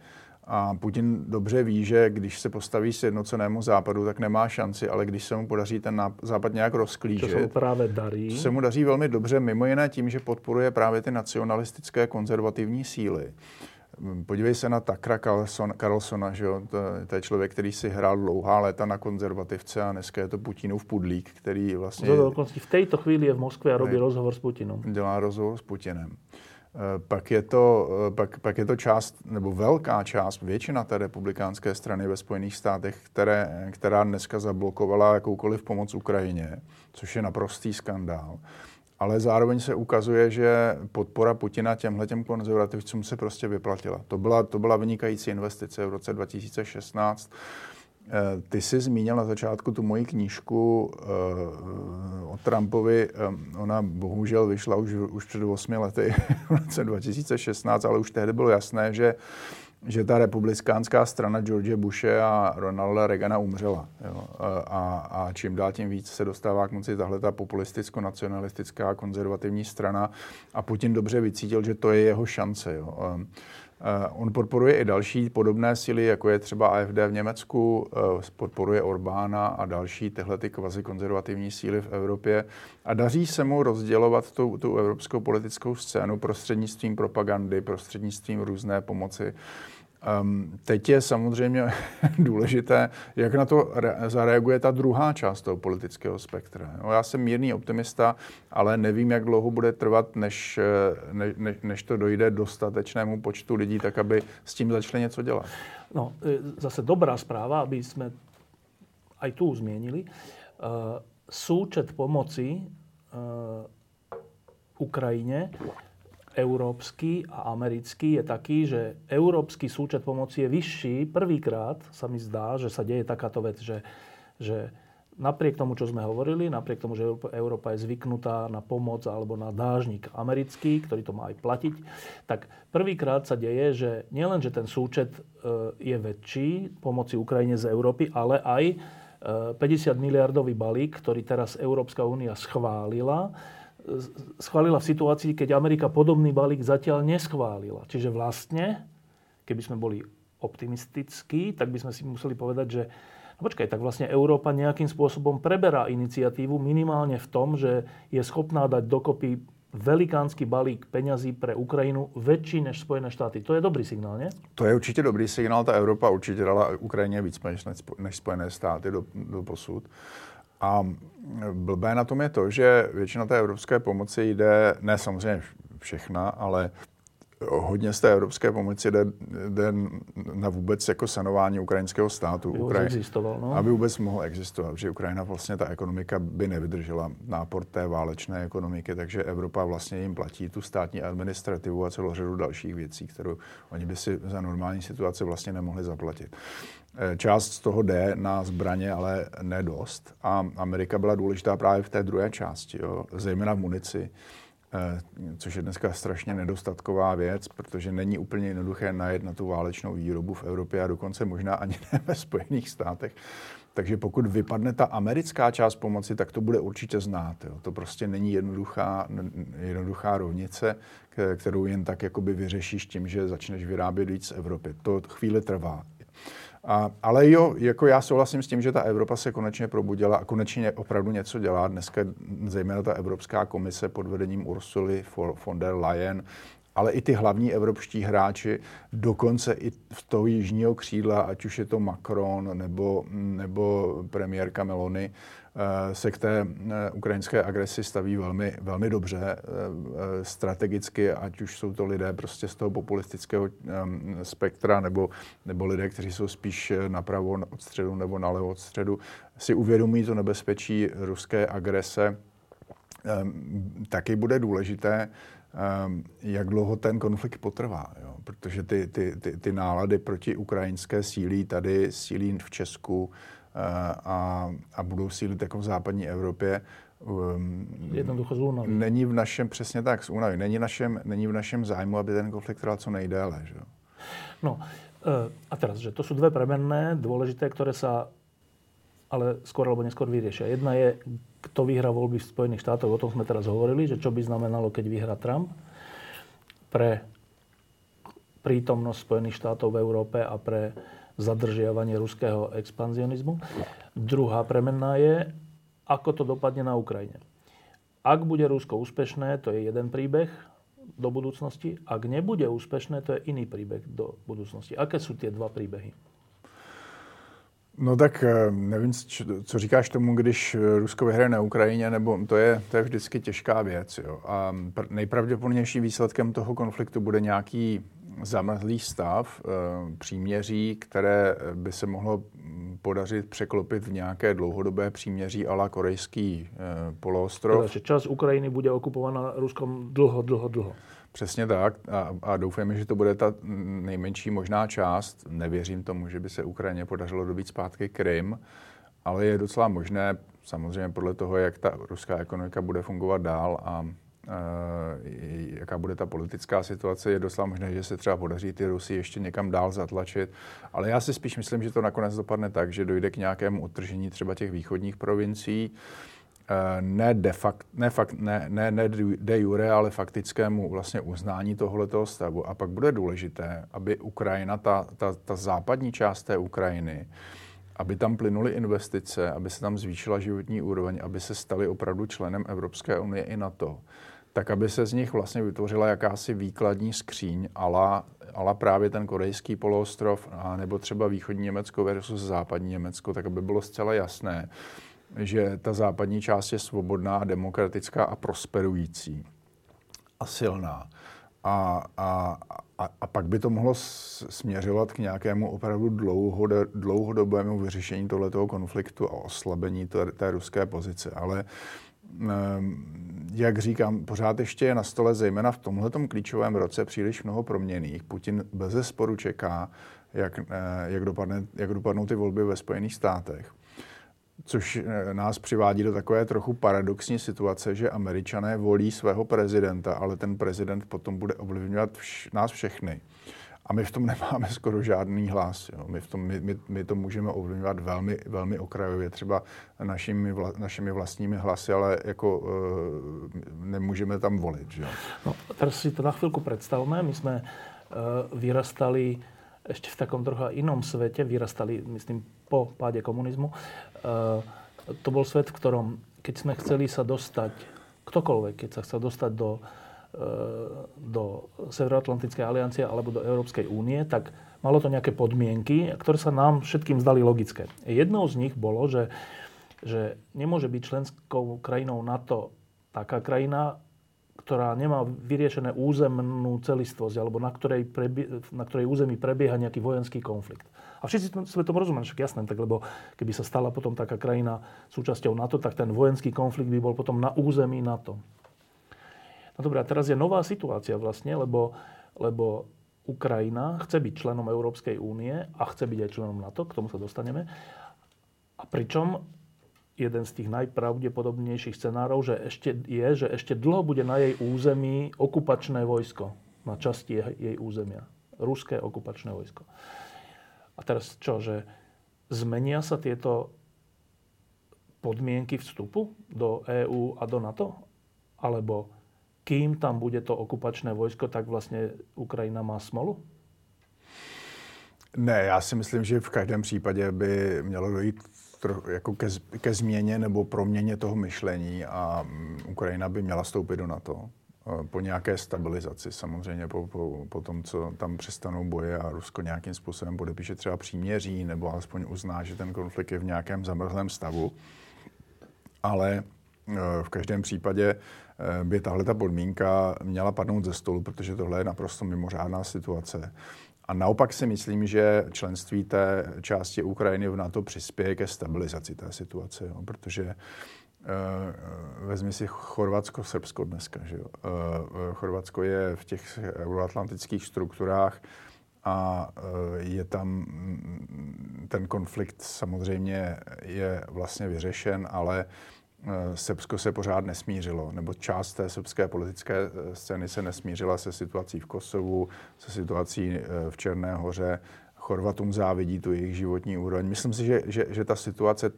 A Putin dobře ví, že když se postaví sjednocenému západu, tak nemá šanci, ale když se mu podaří ten západ nějak rozklížit, to se mu právě darí. To se mu daří velmi dobře, mimo jiné tím, že podporuje právě ty nacionalistické konzervativní síly. Podívej se na Tuckera Carlsona, že jo? To, to je člověk, který si hrál dlouhá léta na konzervativce a dneska je to Putinův pudlík, který vlastně... V této chvíli je v Moskvě a robí rozhovor s Putinem. Dělá rozhovor s Putinem. Pak je, to, pak, pak je to část, nebo velká část, většina té republikánské strany ve Spojených státech, které, která dneska zablokovala jakoukoliv pomoc Ukrajině, což je naprostý skandál. Ale zároveň se ukazuje, že podpora Putina těmhletěm konzervativcům se prostě vyplatila. To byla, to byla vynikající investice v roce dva tisíce šestnáct. Ty jsi zmínil na začátku tu moji knížku o Trumpovi. Ona bohužel vyšla už, už před osmi lety, v roce dva tisíce šestnáct, ale už tehdy bylo jasné, že, že ta republikánská strana George Bushe a Ronalda Reagana umřela. Jo. A, a čím dál tím víc se dostává k moci tahle ta populisticko-nacionalistická konzervativní strana a Putin dobře vycítil, že to je jeho šance. Jo. Uh, on podporuje i další podobné síly, jako je třeba A F D v Německu, uh, podporuje Orbána a další tyhle ty kvazikonzervativní síly v Evropě. A daří se mu rozdělovat tu, tu evropskou politickou scénu prostřednictvím propagandy, prostřednictvím různé pomoci. Um, teď je samozřejmě důležité, jak na to re- zareaguje ta druhá část toho politického spektra. No, já jsem mírný optimista, ale nevím, jak dlouho bude trvat, než, ne- ne- než to dojde dostatečnému počtu lidí, tak aby s tím začali něco dělat. No, zase dobrá zpráva, aby jsme aj tu změnili. Uh, súčet pomoci uh, Ukrajině európsky a americký je taký, že európsky súčet pomoci je vyšší. Prvýkrát sa mi zdá, že sa deje takáto vec, že, že napriek tomu, čo sme hovorili, napriek tomu, že Európa je zvyknutá na pomoc alebo na dážnik americký, ktorý to má aj platiť, tak prvýkrát sa deje, že nielen, že ten súčet je väčší pomoci Ukrajine z Európy, ale aj päťdesiat miliardový balík, ktorý teraz Európska únia schválila, schválila v situácii, keď Amerika podobný balík zatiaľ neschválila. Čiže vlastne, keby sme boli optimistickí, tak by sme si museli povedať, že no počkaj, tak vlastne Európa nejakým spôsobom preberá iniciatívu minimálne v tom, že je schopná dať dokopy velikánsky balík peňazí pre Ukrajinu väčší než Spojené štáty. To je dobrý signál, nie? To je určite dobrý signál. Tá Európa určite dala Ukrajine víc než Spojené štáty do, do posud. A blbé na tom je to, že většina té evropské pomoci jde, ne samozřejmě všechna, ale hodně z té evropské pomoci jde, jde na vůbec jako sanování ukrajinského státu. Aby vůbec, Ukraj... no? Aby vůbec mohl existovat, protože Ukrajina vlastně, ta ekonomika by nevydržela nápor té válečné ekonomiky, takže Evropa vlastně jim platí tu státní administrativu a celou řadu dalších věcí, kterou oni by si za normální situace vlastně nemohli zaplatit. Část z toho jde na zbraně, ale ne dost. A Amerika byla důležitá právě v té druhé části, jo? Zejména v munici, což je dneska strašně nedostatková věc, protože není úplně jednoduché najet na tu válečnou výrobu v Evropě a dokonce možná ani ne ve Spojených státech. Takže pokud vypadne ta americká část pomoci, tak to bude určitě znát. Jo. To prostě není jednoduchá, jednoduchá rovnice, kterou jen tak jakoby vyřešíš tím, že začneš vyrábět víc z Evropy. To chvíli trvá. A, ale jo, jako já souhlasím s tím, že ta Evropa se konečně probudila a konečně opravdu něco dělá. Dneska zejména ta Evropská komise pod vedením Ursuly von der Leyen, ale i ty hlavní evropští hráči, dokonce i v toho jižního křídla, ať už je to Macron nebo, nebo premiérka Meloni, se k té ukrajinské agresi staví velmi, velmi dobře strategicky, ať už jsou to lidé prostě z toho populistického spektra nebo, nebo lidé, kteří jsou spíš napravo od středu nebo nalevo od středu, si uvědomují to nebezpečí ruské agrese. Taky bude důležité, jak dlouho ten konflikt potrvá, jo? Protože ty, ty, ty, ty nálady proti ukrajinské sílí tady, sílí v Česku, A, a budou sílit jako v západní Evropě. Jednoducho z únavy. Není v našem, přesně tak, z únavy. Není, není v našem zájmu, aby ten konflikt trval co nejdéle. Že? No a teraz, že to sú dve premenné dôležité, ktoré sa ale skôr alebo neskôr vyriešia. Jedna je, kto vyhrá voľby v Spojených štátoch, o tom sme teraz hovorili, že čo by znamenalo, keď vyhrá Trump pre prítomnosť Spojených štátov v Európe a pre zadržiavanie ruského expanzionizmu. Druhá premenná je, ako to dopadne na Ukrajine. Ak bude Rusko úspešné, to je jeden príbeh do budúcnosti. Ak nebude úspešné, to je iný príbeh do budúcnosti. Aké sú tie dva príbehy? No tak nevím, co říkáš tomu, když Rusko vyhraje na Ukrajině, nebo to je, to je vždycky těžká věc. Jo. A nejpravděpodobnější výsledkem toho konfliktu bude nějaký zamrzlý stav, příměří, které by se mohlo podařit překlopit v nějaké dlouhodobé příměří a la korejský poloostrov. Takže čas Ukrajiny bude okupovaná Ruskom dlho, dlho, dlho. Přesně tak a, a doufujeme, že to bude ta nejmenší možná část. Nevěřím tomu, že by se Ukrajině podařilo dobít zpátky Krym, ale je docela možné, samozřejmě podle toho, jak ta ruská ekonomika bude fungovat dál a e, jaká bude ta politická situace, je docela možné, že se třeba podaří ty Rusy ještě někam dál zatlačit. Ale já si spíš myslím, že to nakonec dopadne tak, že dojde k nějakému odtržení třeba těch východních provincií, ne de, fakt, ne, fakt, ne, ne, ne de jure, ale faktickému vlastně uznání tohoto stavu. A pak bude důležité, aby Ukrajina, ta, ta, ta západní část té Ukrajiny, aby tam plynuly investice, aby se tam zvýšila životní úroveň, aby se stali opravdu členem Evropské unie i NATO, tak aby se z nich vlastně vytvořila jakási výkladní skříň ala, ala právě ten korejský poloostrov a nebo třeba východní Německo versus západní Německo, tak aby bylo zcela jasné, že ta západní část je svobodná, demokratická a prosperující a silná. A, a, a, a pak by to mohlo směřovat k nějakému opravdu dlouhodobému vyřešení tohletoho konfliktu a oslabení té, té ruské pozice. Ale jak říkám, pořád ještě je na stole, zejména v tomhletom klíčovém roce, příliš mnoho proměnných. Putin bezesporu čeká, jak, jak, dopadne, jak dopadnou ty volby ve Spojených státech. Což nás přivádí do takové trochu paradoxní situace, že Američané volí svého prezidenta, ale ten prezident potom bude ovlivňovat vš- nás všechny. A my v tom nemáme skoro žádný hlas. Jo. My, v tom, my, my, my to můžeme ovlivňovat velmi, velmi okrajově, třeba našimi, vla, našimi vlastními hlasy, ale jako e, nemůžeme tam volit. Že? No, teraz si to na chvíľku predstavme. My sme e, vyrastali ešte v takom trochu inom svete, vyrastali, myslím, po páde komunizmu. E, to bol svet, v ktorom, keď sme chceli sa dostať, ktokoľvek, keď sa chcel dostať do, e, do Severoatlantickej aliancie alebo do Európskej únie, tak malo to nejaké podmienky, ktoré sa nám všetkým zdali logické. Jednou z nich bolo, že, že nemôže byť členskou krajinou NATO taká krajina, ktorá nemá vyriešené územnú celistvosť, alebo na ktorej, prebie, na ktorej území prebieha nejaký vojenský konflikt. A všetci sme tomu rozumeli, však jasné, tak lebo keby sa stala potom taká krajina súčasťou NATO, tak ten vojenský konflikt by bol potom na území NATO. No dobré, a teraz je nová situácia vlastne, lebo, lebo Ukrajina chce byť členom Európskej únie a chce byť aj členom NATO, k tomu sa dostaneme. A pričom jeden z tých najpravdepodobnejších scenárov, že ešte je, že ešte dlho bude na jej území okupačné vojsko. Na časti jej územia. Ruské okupačné vojsko. A teraz čo, že zmenia sa tieto podmienky vstupu do EÚ a do NATO? Alebo kým tam bude to okupačné vojsko, tak vlastne Ukrajina má smolu? Ne, ja si myslím, že v každém prípade by mělo dojít jako ke, ke změně nebo proměně toho myšlení a Ukrajina by měla vstoupit do NATO po nějaké stabilizaci. Samozřejmě po, po, po tom, co tam přestanou boje a Rusko nějakým způsobem podepíše třeba příměří nebo alespoň uzná, že ten konflikt je v nějakém zamrzlém stavu. Ale v každém případě by tahle ta podmínka měla padnout ze stolu, protože tohle je naprosto mimořádná situace. A naopak si myslím, že členství té části Ukrajiny v NATO přispěje ke stabilizaci té situace, jo? Protože e, vezmi si Chorvatsko, Srbsko dneska. Že jo? E, Chorvatsko je v těch euroatlantických strukturách a e, je tam ten konflikt samozřejmě je vlastně vyřešen, ale Srbsko se pořád nesmířilo, nebo část té srbské politické scény se nesmířila se situací v Kosovu, se situací v Černé hoře. Chorvatům závidí tu jejich životní úroveň. Myslím si, že, že, že ta situace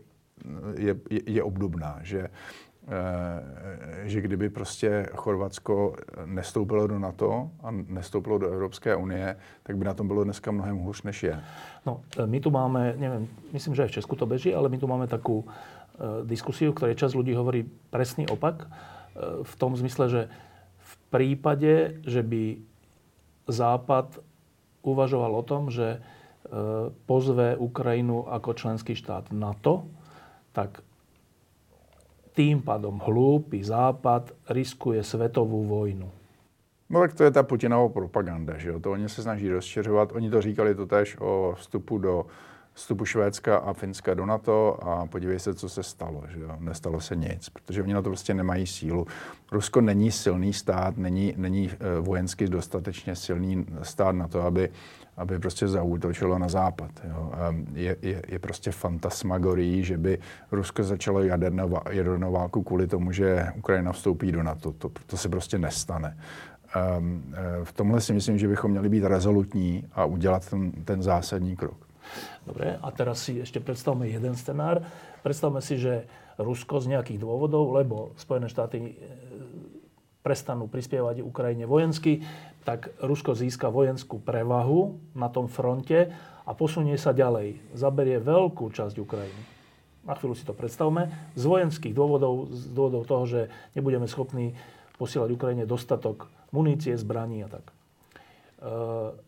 je, je, je obdobná, že, že kdyby prostě Chorvatsko nestoupilo do NATO a nestoupilo do Evropské unie, tak by na tom bylo dneska mnohem hůř, než je. No, my tu máme, nevím, myslím, že aj v Česku to beží, ale my tu máme takú diskusiu, v ktorej časť ľudí hovorí presný opak. V tom zmysle, že v prípade, že by Západ uvažoval o tom, že pozve Ukrajinu ako členský štát NATO, tak tým pádom hlúpy Západ riskuje svetovú vojnu. No tak to je tá Putinova propaganda, že jo? To oni sa snaží rozšiřovat. Oni to říkali totéž o vstupu do vstupu Švédska a Finska do NATO a podívej se, co se stalo. Že jo? Nestalo se nic, protože oni na to prostě nemají sílu. Rusko není silný stát, není, není vojensky dostatečně silný stát na to, aby, aby prostě zaútočilo na západ. Jo? Je, je, je prostě fantasmagorií, že by Rusko začalo jadernou, jadernou válku kvůli tomu, že Ukrajina vstoupí do NATO. To, to se prostě nestane. V tomhle si myslím, že bychom měli být rezolutní a udělat ten, ten zásadní krok. Dobre, a teraz si ešte predstavme jeden scenár. Predstavme si, že Rusko z nejakých dôvodov, lebo Spojené štáty prestanú prispievať Ukrajine vojensky, tak Rusko získa vojenskú prevahu na tom fronte a posunie sa ďalej. Zaberie veľkú časť Ukrajiny. Na chvíľu si to predstavme. Z vojenských dôvodov, z dôvodov toho, že nebudeme schopní posielať Ukrajine dostatok munície, zbraní a tak. E-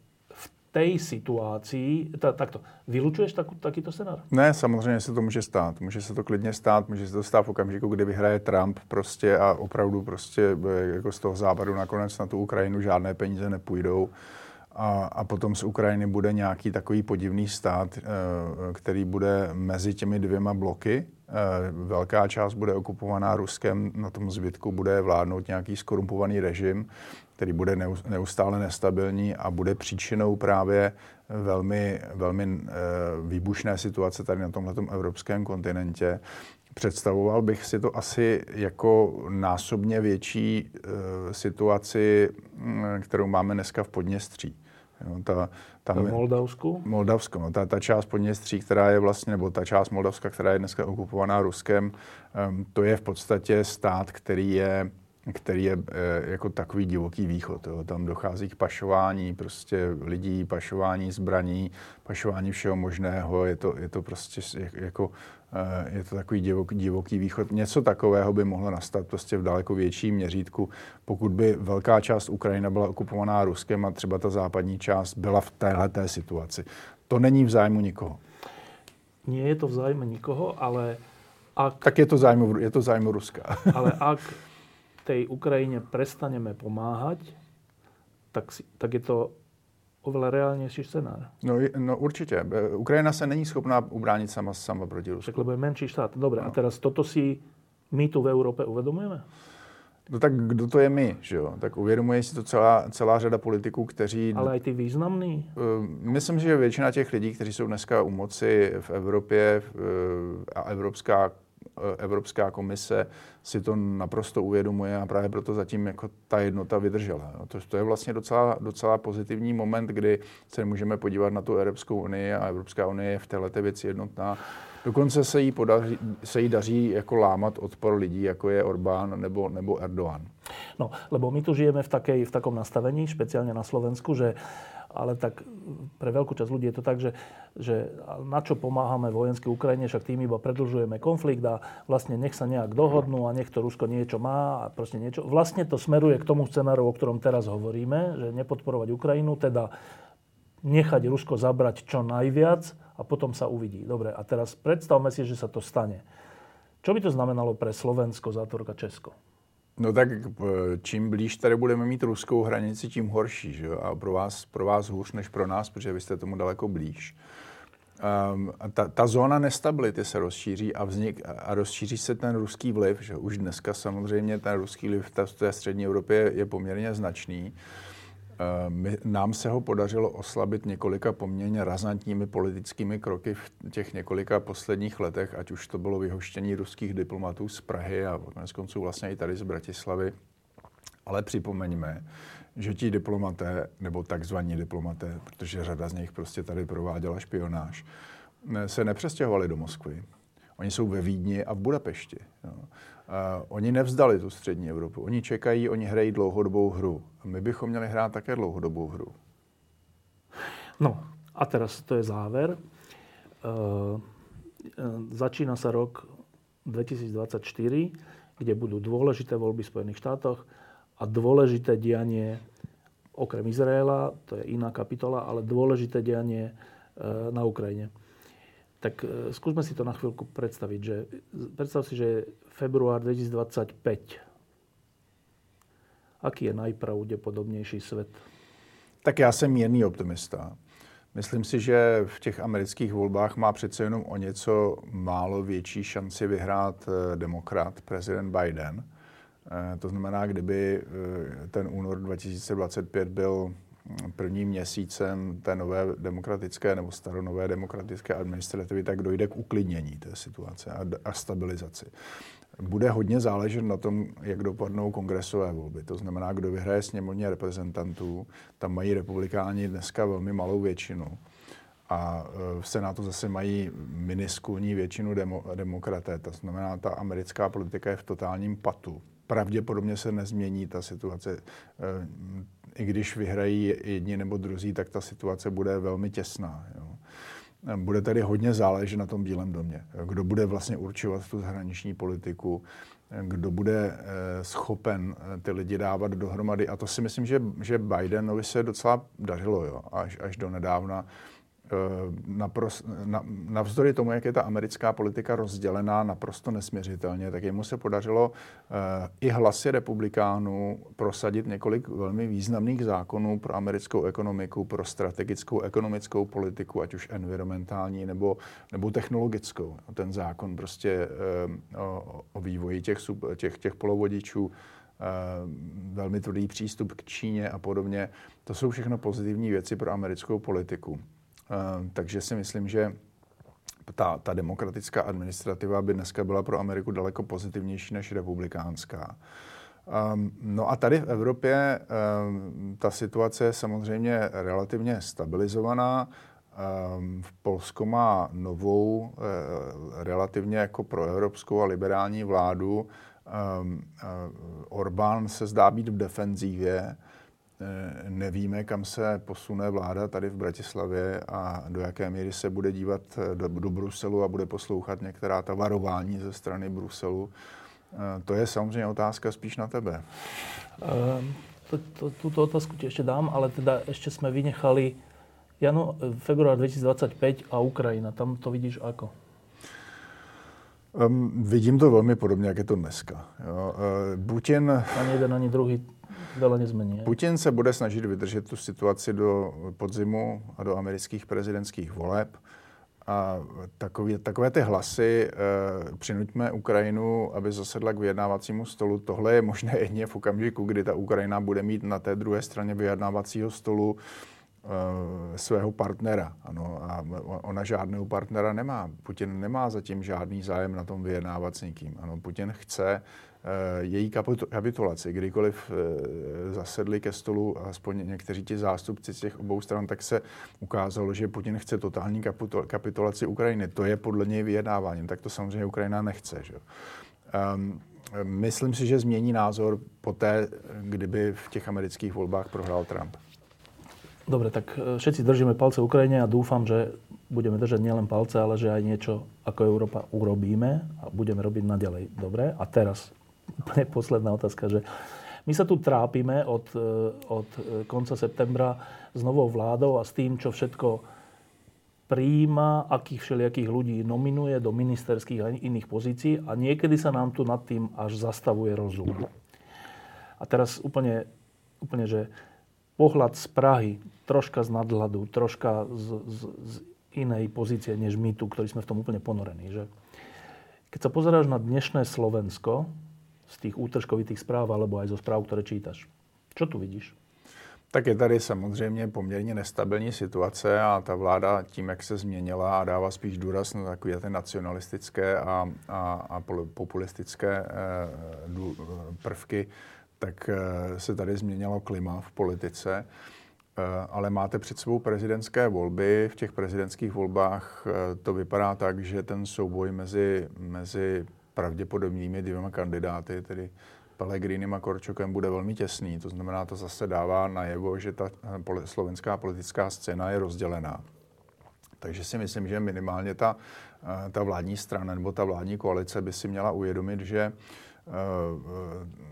tej situácii, t- takto, vylučuješ takú, takýto scenár? Ne, samozřejmě se to může stát. Může se to klidně stát, může se to stát v okamžiku, kdy vyhraje Trump prostě a opravdu prostě jako z toho západu nakonec na tu Ukrajinu žádné peníze nepůjdou a, a potom z Ukrajiny bude nějaký takový podivný stát, který bude mezi těmi dvěma bloky. Velká část bude okupovaná Ruskem, na tom zbytku bude vládnout nějaký skorumpovaný režim, který bude neustále nestabilní a bude příčinou právě velmi, velmi výbušné situace tady na tomhletom evropském kontinentě. Představoval bych si to asi jako násobně větší situaci, kterou máme dneska v Podněstří. Jo, ta, tam v Moldavsku? Moldavsko, no, ta, ta část Podněstří, která je vlastně, nebo ta část Moldavska, která je dneska okupovaná Ruskem, um, to je v podstatě stát, který je, který je e, jako takový divoký východ. Jo. Tam dochází k pašování prostě lidí, pašování zbraní, pašování všeho možného. Je to, je to prostě jako, e, je to takový divok, divoký východ. Něco takového by mohlo nastat prostě v daleko větším měřítku, pokud by velká část Ukrajina byla okupovaná Ruskem a třeba ta západní část byla v téhleté situaci. To není v zájmu nikoho. Nie je to v zájmu nikoho, ale ak... Tak je to zájmu, je to zájmu Ruska. Ale ak... tej Ukrajine prestaneme pomáhať, tak, si, tak je to oveľa reálnejší scenár. No, no určite. Ukrajina sa není schopná ubrániť sama, sama proti Rusku. Tak lebo je menší štát. Dobre, no. A teraz toto si my tu v Európe uvedomujeme? No tak kdo to je my, že jo? Tak uvědomuje si to celá, celá řada politiků, kteří... Ale i ty významný? Myslím, že většina těch lidí, kteří jsou dneska u moci v Evropě a Evropská Evropská komise si to naprosto uvědomuje a právě proto zatím jako ta jednota vydržela. To, to je vlastně docela, docela pozitivní moment, kdy se můžeme podívat na tu Evropskou unii a Evropská unie je v této věci jednotná. Dokonce se jí, podaří, se jí daří jako lámat odpor lidí, jako je Orbán nebo, nebo Erdogan. No, lebo my tu žijeme v, takej, v takom nastavení, špeciálne na Slovensku, že ale tak pre veľkú časť ľudí je to tak, že, že na čo pomáhame vojenské Ukrajine, však tým iba predlžujeme konflikt a vlastne nech sa nejak dohodnú a nech to Rusko niečo má a proste niečo. Vlastne to smeruje k tomu scenáru, o ktorom teraz hovoríme, že nepodporovať Ukrajinu, teda nechať Rusko zabrať čo najviac a potom sa uvidí. Dobre, a teraz predstavme si, že sa to stane. Čo by to znamenalo pre Slovensko, zátorka Česko? No tak čím blíž tady budeme mít ruskou hranici, tím horší, že jo? A pro vás, pro vás hůř než pro nás, protože vy jste tomu daleko blíž. Um, ta, ta zóna nestability se rozšíří a, vznik, a rozšíří se ten ruský vliv, že už dneska samozřejmě ten ruský vliv v té střední Evropě je poměrně značný. My, nám se ho podařilo oslabit několika poměrně razantními politickými kroky v těch několika posledních letech, ať už to bylo vyhoštění ruských diplomatů z Prahy a koneckonců vlastně i tady z Bratislavy. Ale připomeňme, že ti diplomaté, nebo takzvaní diplomaté, protože řada z nich prostě tady prováděla špionáž, se nepřestěhovali do Moskvy. Oni jsou ve Vídni a v Budapešti. Jo. Uh, oni nevzdali tu střední Evropu. Oni čekají, oni hrají dlouhodobou hru. A my bychom měli hrát také dlouhodobou hru. No a teraz to je záver. Uh, začína sa rok dvetisícdvadsaťštyri, kde budú dôležité voľby v Spojených štátoch a dôležité dianie, okrem Izraela, to je iná kapitola, ale dôležité dianie uh, na Ukrajine. Tak skúsme si to na chvíľku predstaviť. Že, predstav si, že február dvetisícdvadsaťpäť. Aký je najpravdepodobnejší svet? Tak ja som mierný optimista. Myslím si, že v těch amerických volbách má přece jenom o něco málo větší šanci vyhrát demokrat, prezident Biden. To znamená, kdyby ten únor dva tisíce dvacet pět byl prvním měsícem té nové demokratické nebo staronové demokratické administrativy, tak dojde k uklidnění té situace a, a stabilizaci. Bude hodně záležet na tom, jak dopadnou kongresové volby. To znamená, kdo vyhraje sněmovně reprezentantů, tam mají republikáni dneska velmi malou většinu. A v Senátu zase mají miniskulní většinu demo, demokraté. To znamená, ta americká politika je v totálním patu. Pravděpodobně se nezmění ta situace. I když vyhrají jedni nebo druzí, tak ta situace bude velmi těsná. Jo. Bude tady hodně záležet na tom Bílém domě. Kdo bude vlastně určovat tu zahraniční politiku, kdo bude schopen ty lidi dávat dohromady. A to si myslím, že, že Bidenovi se docela dařilo, jo, až, až do nedávna. Napros, na, navzdory tomu, jak je ta americká politika rozdělená naprosto nesměřitelně, tak jemu se podařilo uh, i hlasy republikánů prosadit několik velmi významných zákonů pro americkou ekonomiku, pro strategickou ekonomickou politiku, ať už environmentální nebo, nebo technologickou. Ten zákon prostě uh, o, o vývoji těch, sub, těch, těch polovodičů, velmi tvrdý přístup k Číně a podobně. To jsou všechno pozitivní věci pro americkou politiku. Uh, takže si myslím, že ta, ta demokratická administrativa by dneska byla pro Ameriku daleko pozitivnější než republikánská. Um, no a tady v Evropě um, ta situace je samozřejmě relativně stabilizovaná. Um, v Polsku má novou, uh, relativně jako proevropskou a liberální vládu. Um, uh, Orbán se zdá být v defenzívě. Nevíme, kam se posune vláda tady v Bratislavě a do jaké míry se bude dívat do, do Bruselu a bude poslouchat některá ta varování ze strany Bruselu. To je samozřejmě otázka spíš na tebe. Túto otázku ti ešte dám, ale teda ešte sme vynechali január, február dvacet dvacet pět a Ukrajina. Tam to vidíš ako? Um, vidím to velmi podobně, jak je to dneska. Jo. Uh, Putin... Ani jeden, ani druhý veľa nezmení. Putin se bude snažit vydržet tu situaci do podzimu a do amerických prezidentských voleb. A takové, takové ty hlasy, uh, přinuťme Ukrajinu, aby zasedla k vyjednávacímu stolu. Tohle je možné jedině v okamžiku, kdy ta Ukrajina bude mít na té druhé straně vyjednávacího stolu svého partnera. Ano, a ona žádného partnera nemá. Putin nemá zatím žádný zájem na tom vyjednávat s nikým. Ano, Putin chce e, její kapitulaci. Kdykoliv e, zasedli ke stolu aspoň někteří ti zástupci z těch obou stran, tak se ukázalo, že Putin chce totální kapitulaci Ukrajiny. To je podle něj vyjednávání. Tak to samozřejmě Ukrajina nechce. Že? Um, myslím si, že změní názor poté, kdyby v těch amerických volbách prohrál Trump. Dobre, tak všetci držíme palce Ukrajine a dúfam, že budeme držať nielen palce, ale že aj niečo ako Európa urobíme a budeme robiť naďalej. Dobre? A teraz úplne posledná otázka, že my sa tu trápime od, od konca septembra s novou vládou a s tým, čo všetko prijíma, akých všelijakých ľudí nominuje do ministerských a iných pozícií a niekedy sa nám tu nad tým až zastavuje rozum. A teraz úplne, úplne že pohľad z Prahy, troška z nadhľadu, troška z, z, z inej pozície, než my tu, ktorí sme v tom úplne ponorení. Že? Keď sa pozeráš na dnešné Slovensko, z tých útržkovitých správ, alebo aj zo správ, ktoré čítaš, čo tu vidíš? Tak je tady samozřejmě poměrně nestabilní situace a ta vláda tím, jak se změnila a dává spíš důraz na takové ty nacionalistické a, a, a populistické prvky, tak se tady změnilo klima v politice, ale máte před sebou prezidentské volby. V těch prezidentských volbách to vypadá tak, že ten souboj mezi, mezi pravděpodobnými dvěma kandidáty, tedy Pellegrinim a Korčokem, bude velmi těsný. To znamená, to zase dává najevo, že ta slovenská politická scéna je rozdělená. Takže si myslím, že minimálně ta, ta vládní strana nebo ta vládní koalice by si měla uvědomit, že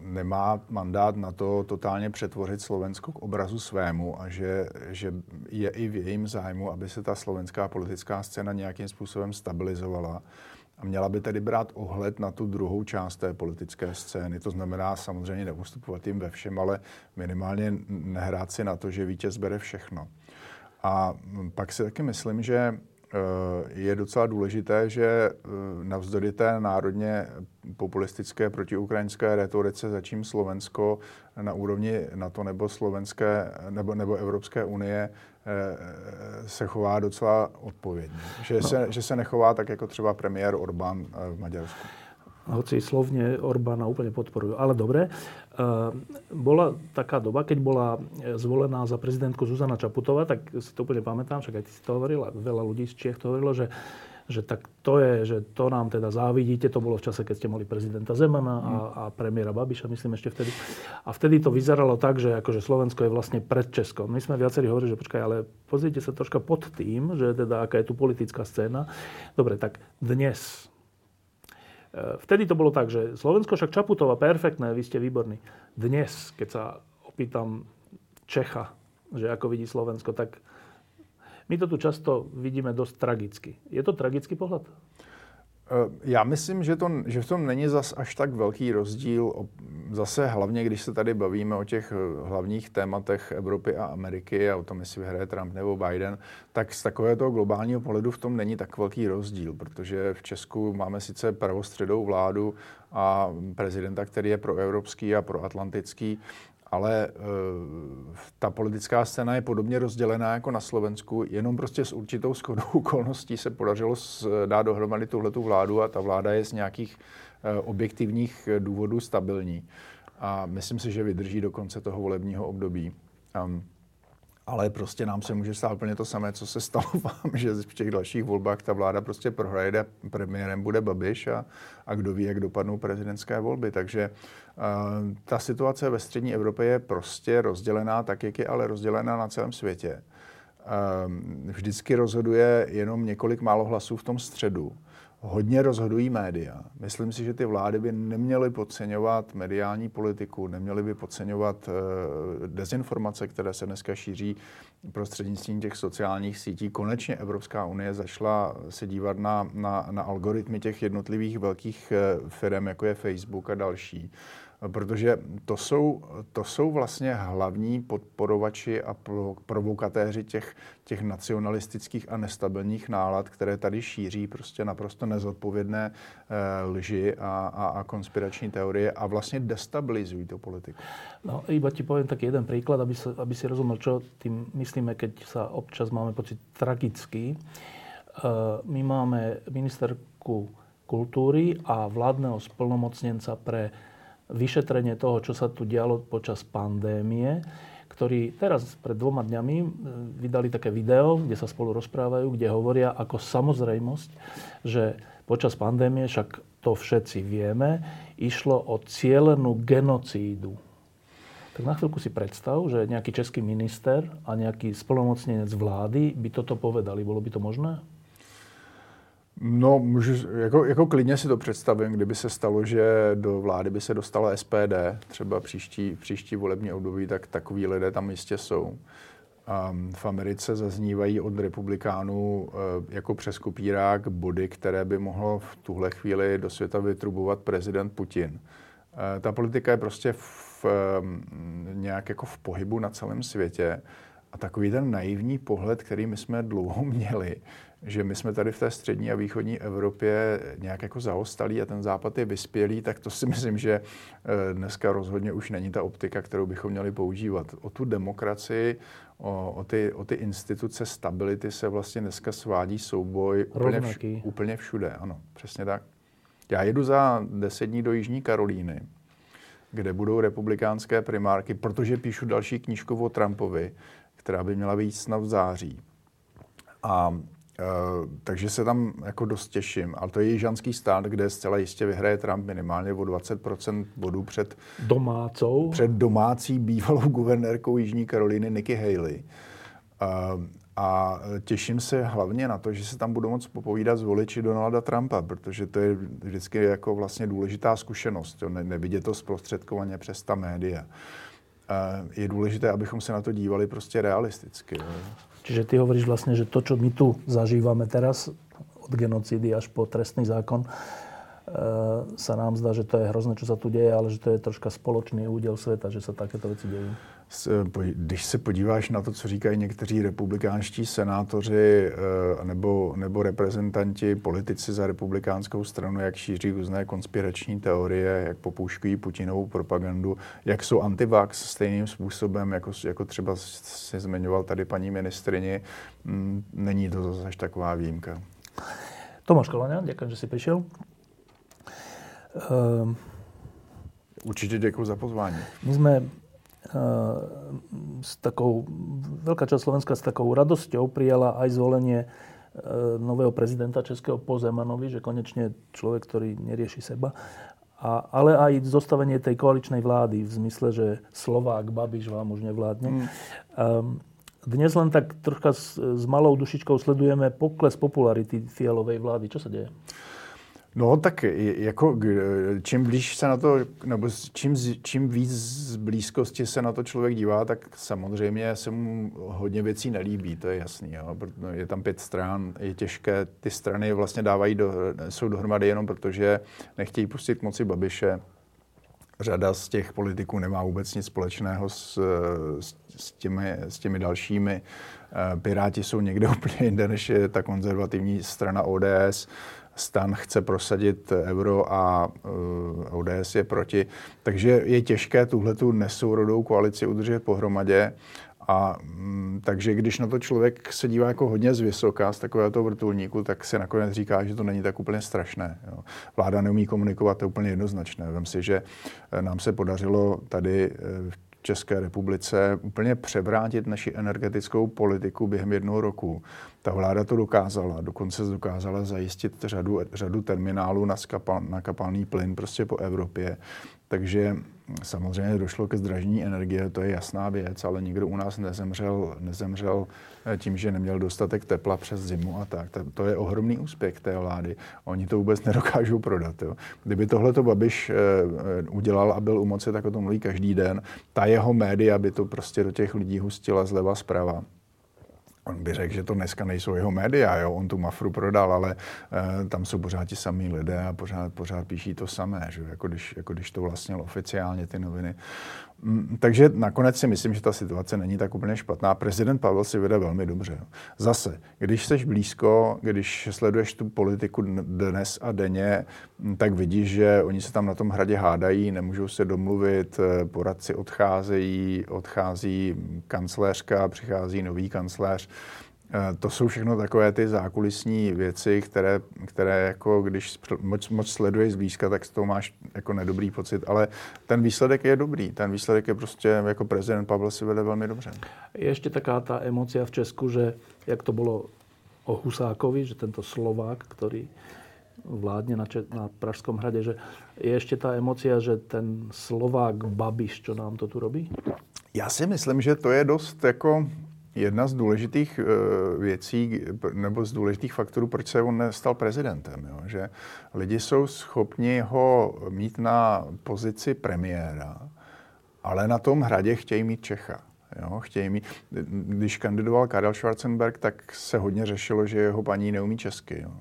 nemá mandát na to totálně přetvořit Slovensko k obrazu svému a že, že je i v jejím zájmu, aby se ta slovenská politická scéna nějakým způsobem stabilizovala. A měla by tedy brát ohled na tu druhou část té politické scény. To znamená samozřejmě neustupovat jim ve všem, ale minimálně nehrát si na to, že vítěz bere všechno. A pak si taky myslím, že je docela důležité, že navzdory té národně populistické protiukrajinské retorice, začím Slovensko na úrovni NATO nebo slovenské nebo, nebo Evropské unie se chová docela odpovědně. Že se, že se nechová tak, jako třeba premiér Orbán v Maďarsku. Hoci slovne Orbána úplne podporujú. Ale dobre, bola taká doba, keď bola zvolená za prezidentku Zuzana Čaputová, tak si to úplne pamätám, však aj ty si to hovoril a veľa ľudí z Čiech to hovorilo, že, že tak to je, že to nám teda závidíte, to bolo v čase, keď ste mali prezidenta Zemana a, a premiéra Babiša, myslím ešte vtedy. A vtedy to vyzeralo tak, že akože Slovensko je vlastne pred Českom. My sme viacerí hovorili, že počkaj, ale pozrite sa troška pod tým, že teda aká je tu politická scéna. Dobre, tak dnes... Vtedy to bolo tak, že Slovensko, však Čaputová, perfektné, vy ste výborní. Dnes, keď sa opýtam Čecha, že ako vidí Slovensko, tak my to tu často vidíme dosť tragicky. Je to tragický pohled? Já myslím, že, to, že v tom není zas až tak velký rozdíl. Zase hlavně, když se tady bavíme o těch hlavních tématech Evropy a Ameriky a o tom, jestli vyhraje Trump nebo Biden, tak z takového toho globálního pohledu v tom není tak velký rozdíl, protože v Česku máme sice pravostředou vládu a prezidenta, který je proevropský a proatlantický, ale uh, ta politická scéna je podobně rozdělená jako na Slovensku, jenom prostě s určitou shodou okolností se podařilo dát dohromady tuhletu vládu a ta vláda je z nějakých uh, objektivních důvodů stabilní. A myslím si, že vydrží do konce toho volebního období. Um, ale prostě nám se může stát úplně to samé, co se stalo vám, že v těch dalších volbách ta vláda prostě prohraje, premiérem bude Babiš a, a kdo ví, jak dopadnou prezidentské volby. Takže uh, ta situace ve střední Evropě je prostě rozdělená tak, jak je, ale rozdělená na celém světě. Uh, vždycky rozhoduje jenom několik málo hlasů v tom středu. Hodně rozhodují média. Myslím si, že ty vlády by neměly podceňovat mediální politiku, neměly by podceňovat uh, dezinformace, které se dneska šíří prostřednictvím těch sociálních sítí. Konečně Evropská unie začala se dívat na, na, na algoritmy těch jednotlivých velkých uh, firm, jako je Facebook a další. Protože to jsou, to jsou vlastně hlavní podporovači a provokatéři těch, těch nacionalistických a nestabilních nálad, které tady šíří prostě naprosto nezodpovědné e, lži a, a, a konspirační teorie a vlastně destabilizují tu politiku. No, iba ti poviem taký jeden príklad, aby, sa, aby si rozumel, čo tým myslíme, keď sa občas máme pocit tragický. E, my máme ministerku kultúry a vládneho splnomocnenca pre vyšetrenie toho, čo sa tu dialo počas pandémie, ktorí teraz pred dvoma dňami vydali také video, kde sa spolu rozprávajú, kde hovoria ako samozrejmosť, že počas pandémie, však to všetci vieme, išlo o cielenú genocídu. Tak na chvíľku si predstav, že nejaký český minister a nejaký splnomocnenec vlády by toto povedali. Bolo by to možné? No, můžu, jako, jako klidně si to představím, kdyby se stalo, že do vlády by se dostala S P D, třeba příští, příští volební období, tak takový lidé tam jistě jsou. Um, v Americe zaznívají od republikánů uh, jako přes kopírák body, které by mohlo v tuhle chvíli do světa vytrubovat prezident Putin. Uh, ta politika je prostě v, um, nějak jako v pohybu na celém světě. A takový ten naivní pohled, který my jsme dlouho měli, že my jsme tady v té střední a východní Evropě nějak jako zaostalí a ten západ je vyspělý, tak to si myslím, že dneska rozhodně už není ta optika, kterou bychom měli používat. O tu demokracii, o, o, ty, o ty instituce stability se vlastně dneska svádí souboj úplně, vš, úplně všude. Ano, přesně tak. Já jedu za deset dní do Jižní Karolíny, kde budou republikánské primárky, protože píšu další knížku o Trumpovi, která by měla vyjít snad v září. A Uh, takže se tam jako dost těším. Ale to je jižanský stát, kde zcela jistě vyhraje Trump minimálně o dvacet procent bodů před domácou, před domácí bývalou guvernérkou Jižní Karolíny Nikki Haley. Uh, a těším se hlavně na to, že se tam budou moc popovídat s voliči Donalda Trumpa, protože to je vždycky jako vlastně důležitá zkušenost. Ne- nevidět to zprostředkovaně přes ta média. Uh, je důležité, abychom se na to dívali prostě realisticky. Čiže ty hovoríš vlastne, že to, čo my tu zažívame teraz, od genocídy až po trestný zákon, sa nám zdá, že to je hrozné, čo sa tu děje, ale že to je troška spoločný úděl světa, že se takéto věci dějí. Když se podíváš na to, co říkají někteří republikánští senátoři nebo, nebo reprezentanti, politici za republikánskou stranu, jak šíří různé konspirační teorie, jak popouškují Putinovou propagandu, jak jsou antivax stejným způsobem, jako, jako třeba se zmiňoval tady paní ministrini, není to zase až taková výjimka. Tomáš Koloňa, děkuji, že jsi přišel. Um, Určite ďakujem za pozvanie. My sme uh, s takou, veľká časť Slovenska s takou radosťou prijala aj zvolenie uh, nového prezidenta českého po Zemanovi, že konečne človek, ktorý nerieši seba, a, ale aj zostavenie tej koaličnej vlády v zmysle, že Slovák Babiš vám už nevládne. Mm. Um, dnes len tak troška s, s malou dušičkou sledujeme pokles popularity Fialovej vlády. Čo sa deje? No tak jako čím blíž se na to, nebo čím, čím víc z blízkosti se na to člověk dívá, tak samozřejmě se mu hodně věcí nelíbí, to je jasný, jo? Je tam pět stran, je těžké, ty strany vlastně dávají, do, jsou dohromady jenom protože nechtějí pustit k moci Babiše. Řada z těch politiků nemá vůbec nic společného s, s, těmi, s těmi dalšími. Piráti jsou někde úplně jinde, než je ta konzervativní strana ó dé es. Stan chce prosadit euro a uh, ó dé es je proti. Takže je těžké tuhletu nesourodou koalici udržet pohromadě. A mm, takže když na to člověk se dívá jako hodně zvysoka z takového toho vrtulníku, tak se nakonec říká, že to není tak úplně strašné. Jo. Vláda neumí komunikovat, to je úplně jednoznačné. Vem si, že nám se podařilo tady v České republice úplně převrátit naši energetickou politiku během jednoho roku. Ta vláda to dokázala, dokonce dokázala zajistit řadu, řadu terminálů na, skapal, na kapalný plyn prostě po Evropě. Takže samozřejmě došlo ke zdražení energie, to je jasná věc, ale nikdo u nás nezemřel, nezemřel tím, že neměl dostatek tepla přes zimu a tak. To je ohromný úspěch té vlády. Oni to vůbec nedokážou prodat. Jo. Kdyby tohleto Babiš udělal a byl u moci, tak o tom mluví každý den. Ta jeho média by to prostě do těch lidí hustila zleva zprava. On by řekl, že to dneska nejsou jeho média, jo? On tu Mafru prodal, ale e, tam jsou pořád ti samí lidé a pořád, pořád píší to samé, že? Jako, když, jako když to vlastnil oficiálně ty noviny. Mm, takže nakonec si myslím, že ta situace není tak úplně špatná. Prezident Pavel si vede velmi dobře. Zase, když seš blízko, když sleduješ tu politiku dnes a denně, tak vidíš, že oni se tam na tom hradě hádají, nemůžou se domluvit, poradci odcházejí, odchází kancléřka, přichází nový kancléř. To jsou všechno takové ty zákulisní věci, které, které jako když moc, moc sleduješ zblízka, tak z toho máš jako nedobrý pocit, ale ten výsledek je dobrý. Ten výsledek je prostě, jako prezident Pavel si vede velmi dobře. Je ještě taká ta emoce v Česku, že jak to bylo o Husákovi, že tento Slovák, který vládne na, Če- na Pražskom hrade, že je ešte tá emócia, že ten Slovák Babiš, čo nám to tu robí? Ja si myslím, že to je dosť jako jedna z důležitých věcí, nebo z důležitých faktorů, proč se on nestal prezidentem. Jo? Že lidi jsou schopni ho mít na pozici premiéra, ale na tom hradě chtějí mít Čecha. Jo, chtějí mít. Když kandidoval Karel Schwarzenberg, tak se hodně řešilo, že jeho paní neumí česky. Jo?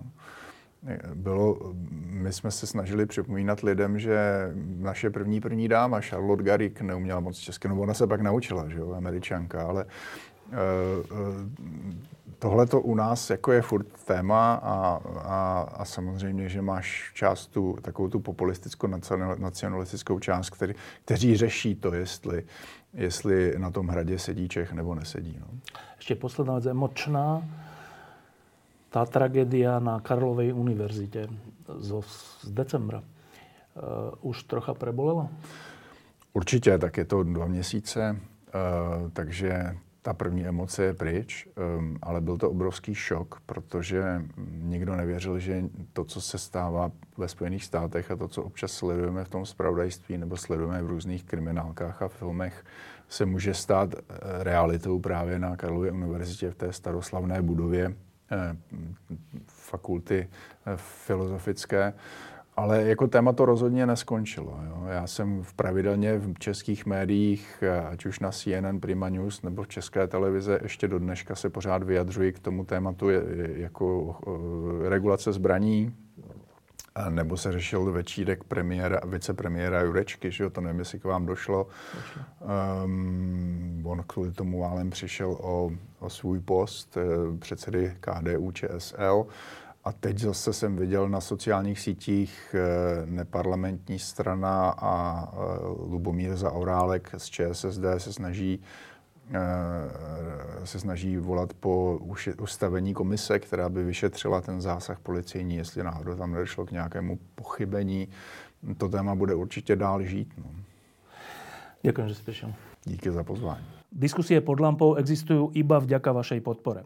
Bylo, my jsme se snažili připomínat lidem, že naše první první dáma, Charlotte Garrick, neuměla moc česky. No ona se pak naučila, že jo, Američanka, ale e, e, tohle to u nás jako je furt téma a, a, a samozřejmě, že máš část tu, takovou tu populistickou, nacionalistickou část, který, kteří řeší to, jestli, jestli na tom hradě sedí Čech nebo nesedí. No. Ještě posledná věc, emočná. Tá tragédia na Karlovej univerzite z, z decembra uh, už trocha prebolela? Určitě, tak je to dva měsíce, uh, takže ta první emoce je pryč, um, ale byl to obrovský šok, protože nikdo nevěřil, že to, co se stává ve Spojených státech a to, co občas sledujeme v tom zpravodajství nebo sledujeme v různých kriminálkách a filmech, se může stát realitou právě na Karlově univerzitě v té staroslavné budově fakulty filozofické, ale jako téma to rozhodně neskončilo. Jo. Já jsem v pravidelně v českých médiích, ať už na C N N, Prima News nebo v České televize, ještě do dneška se pořád vyjadřuji k tomu tématu jako regulace zbraní, A nebo se řešil večírek premiéra a vicepremiéra Jurečky, že jo, to nevím, jestli k vám došlo. Um, on kvůli tomu málem přišel o, o svůj post eh, předsedy K D U Č S L. A teď zase jsem viděl na sociálních sítích eh, neparlamentní strana a eh, Lubomír Zaorálek z Č S S D se snaží se snaží volat po ustavení komise, která by vyšetřila ten zásah policejní, jestli náhodou tam nedošlo k nějakému pochybení. To téma bude určitě dál žít. No. Ďakujem, že si prišiel. Díky za pozvání. Diskusie pod lampou existujú iba vďaka vašej podpore.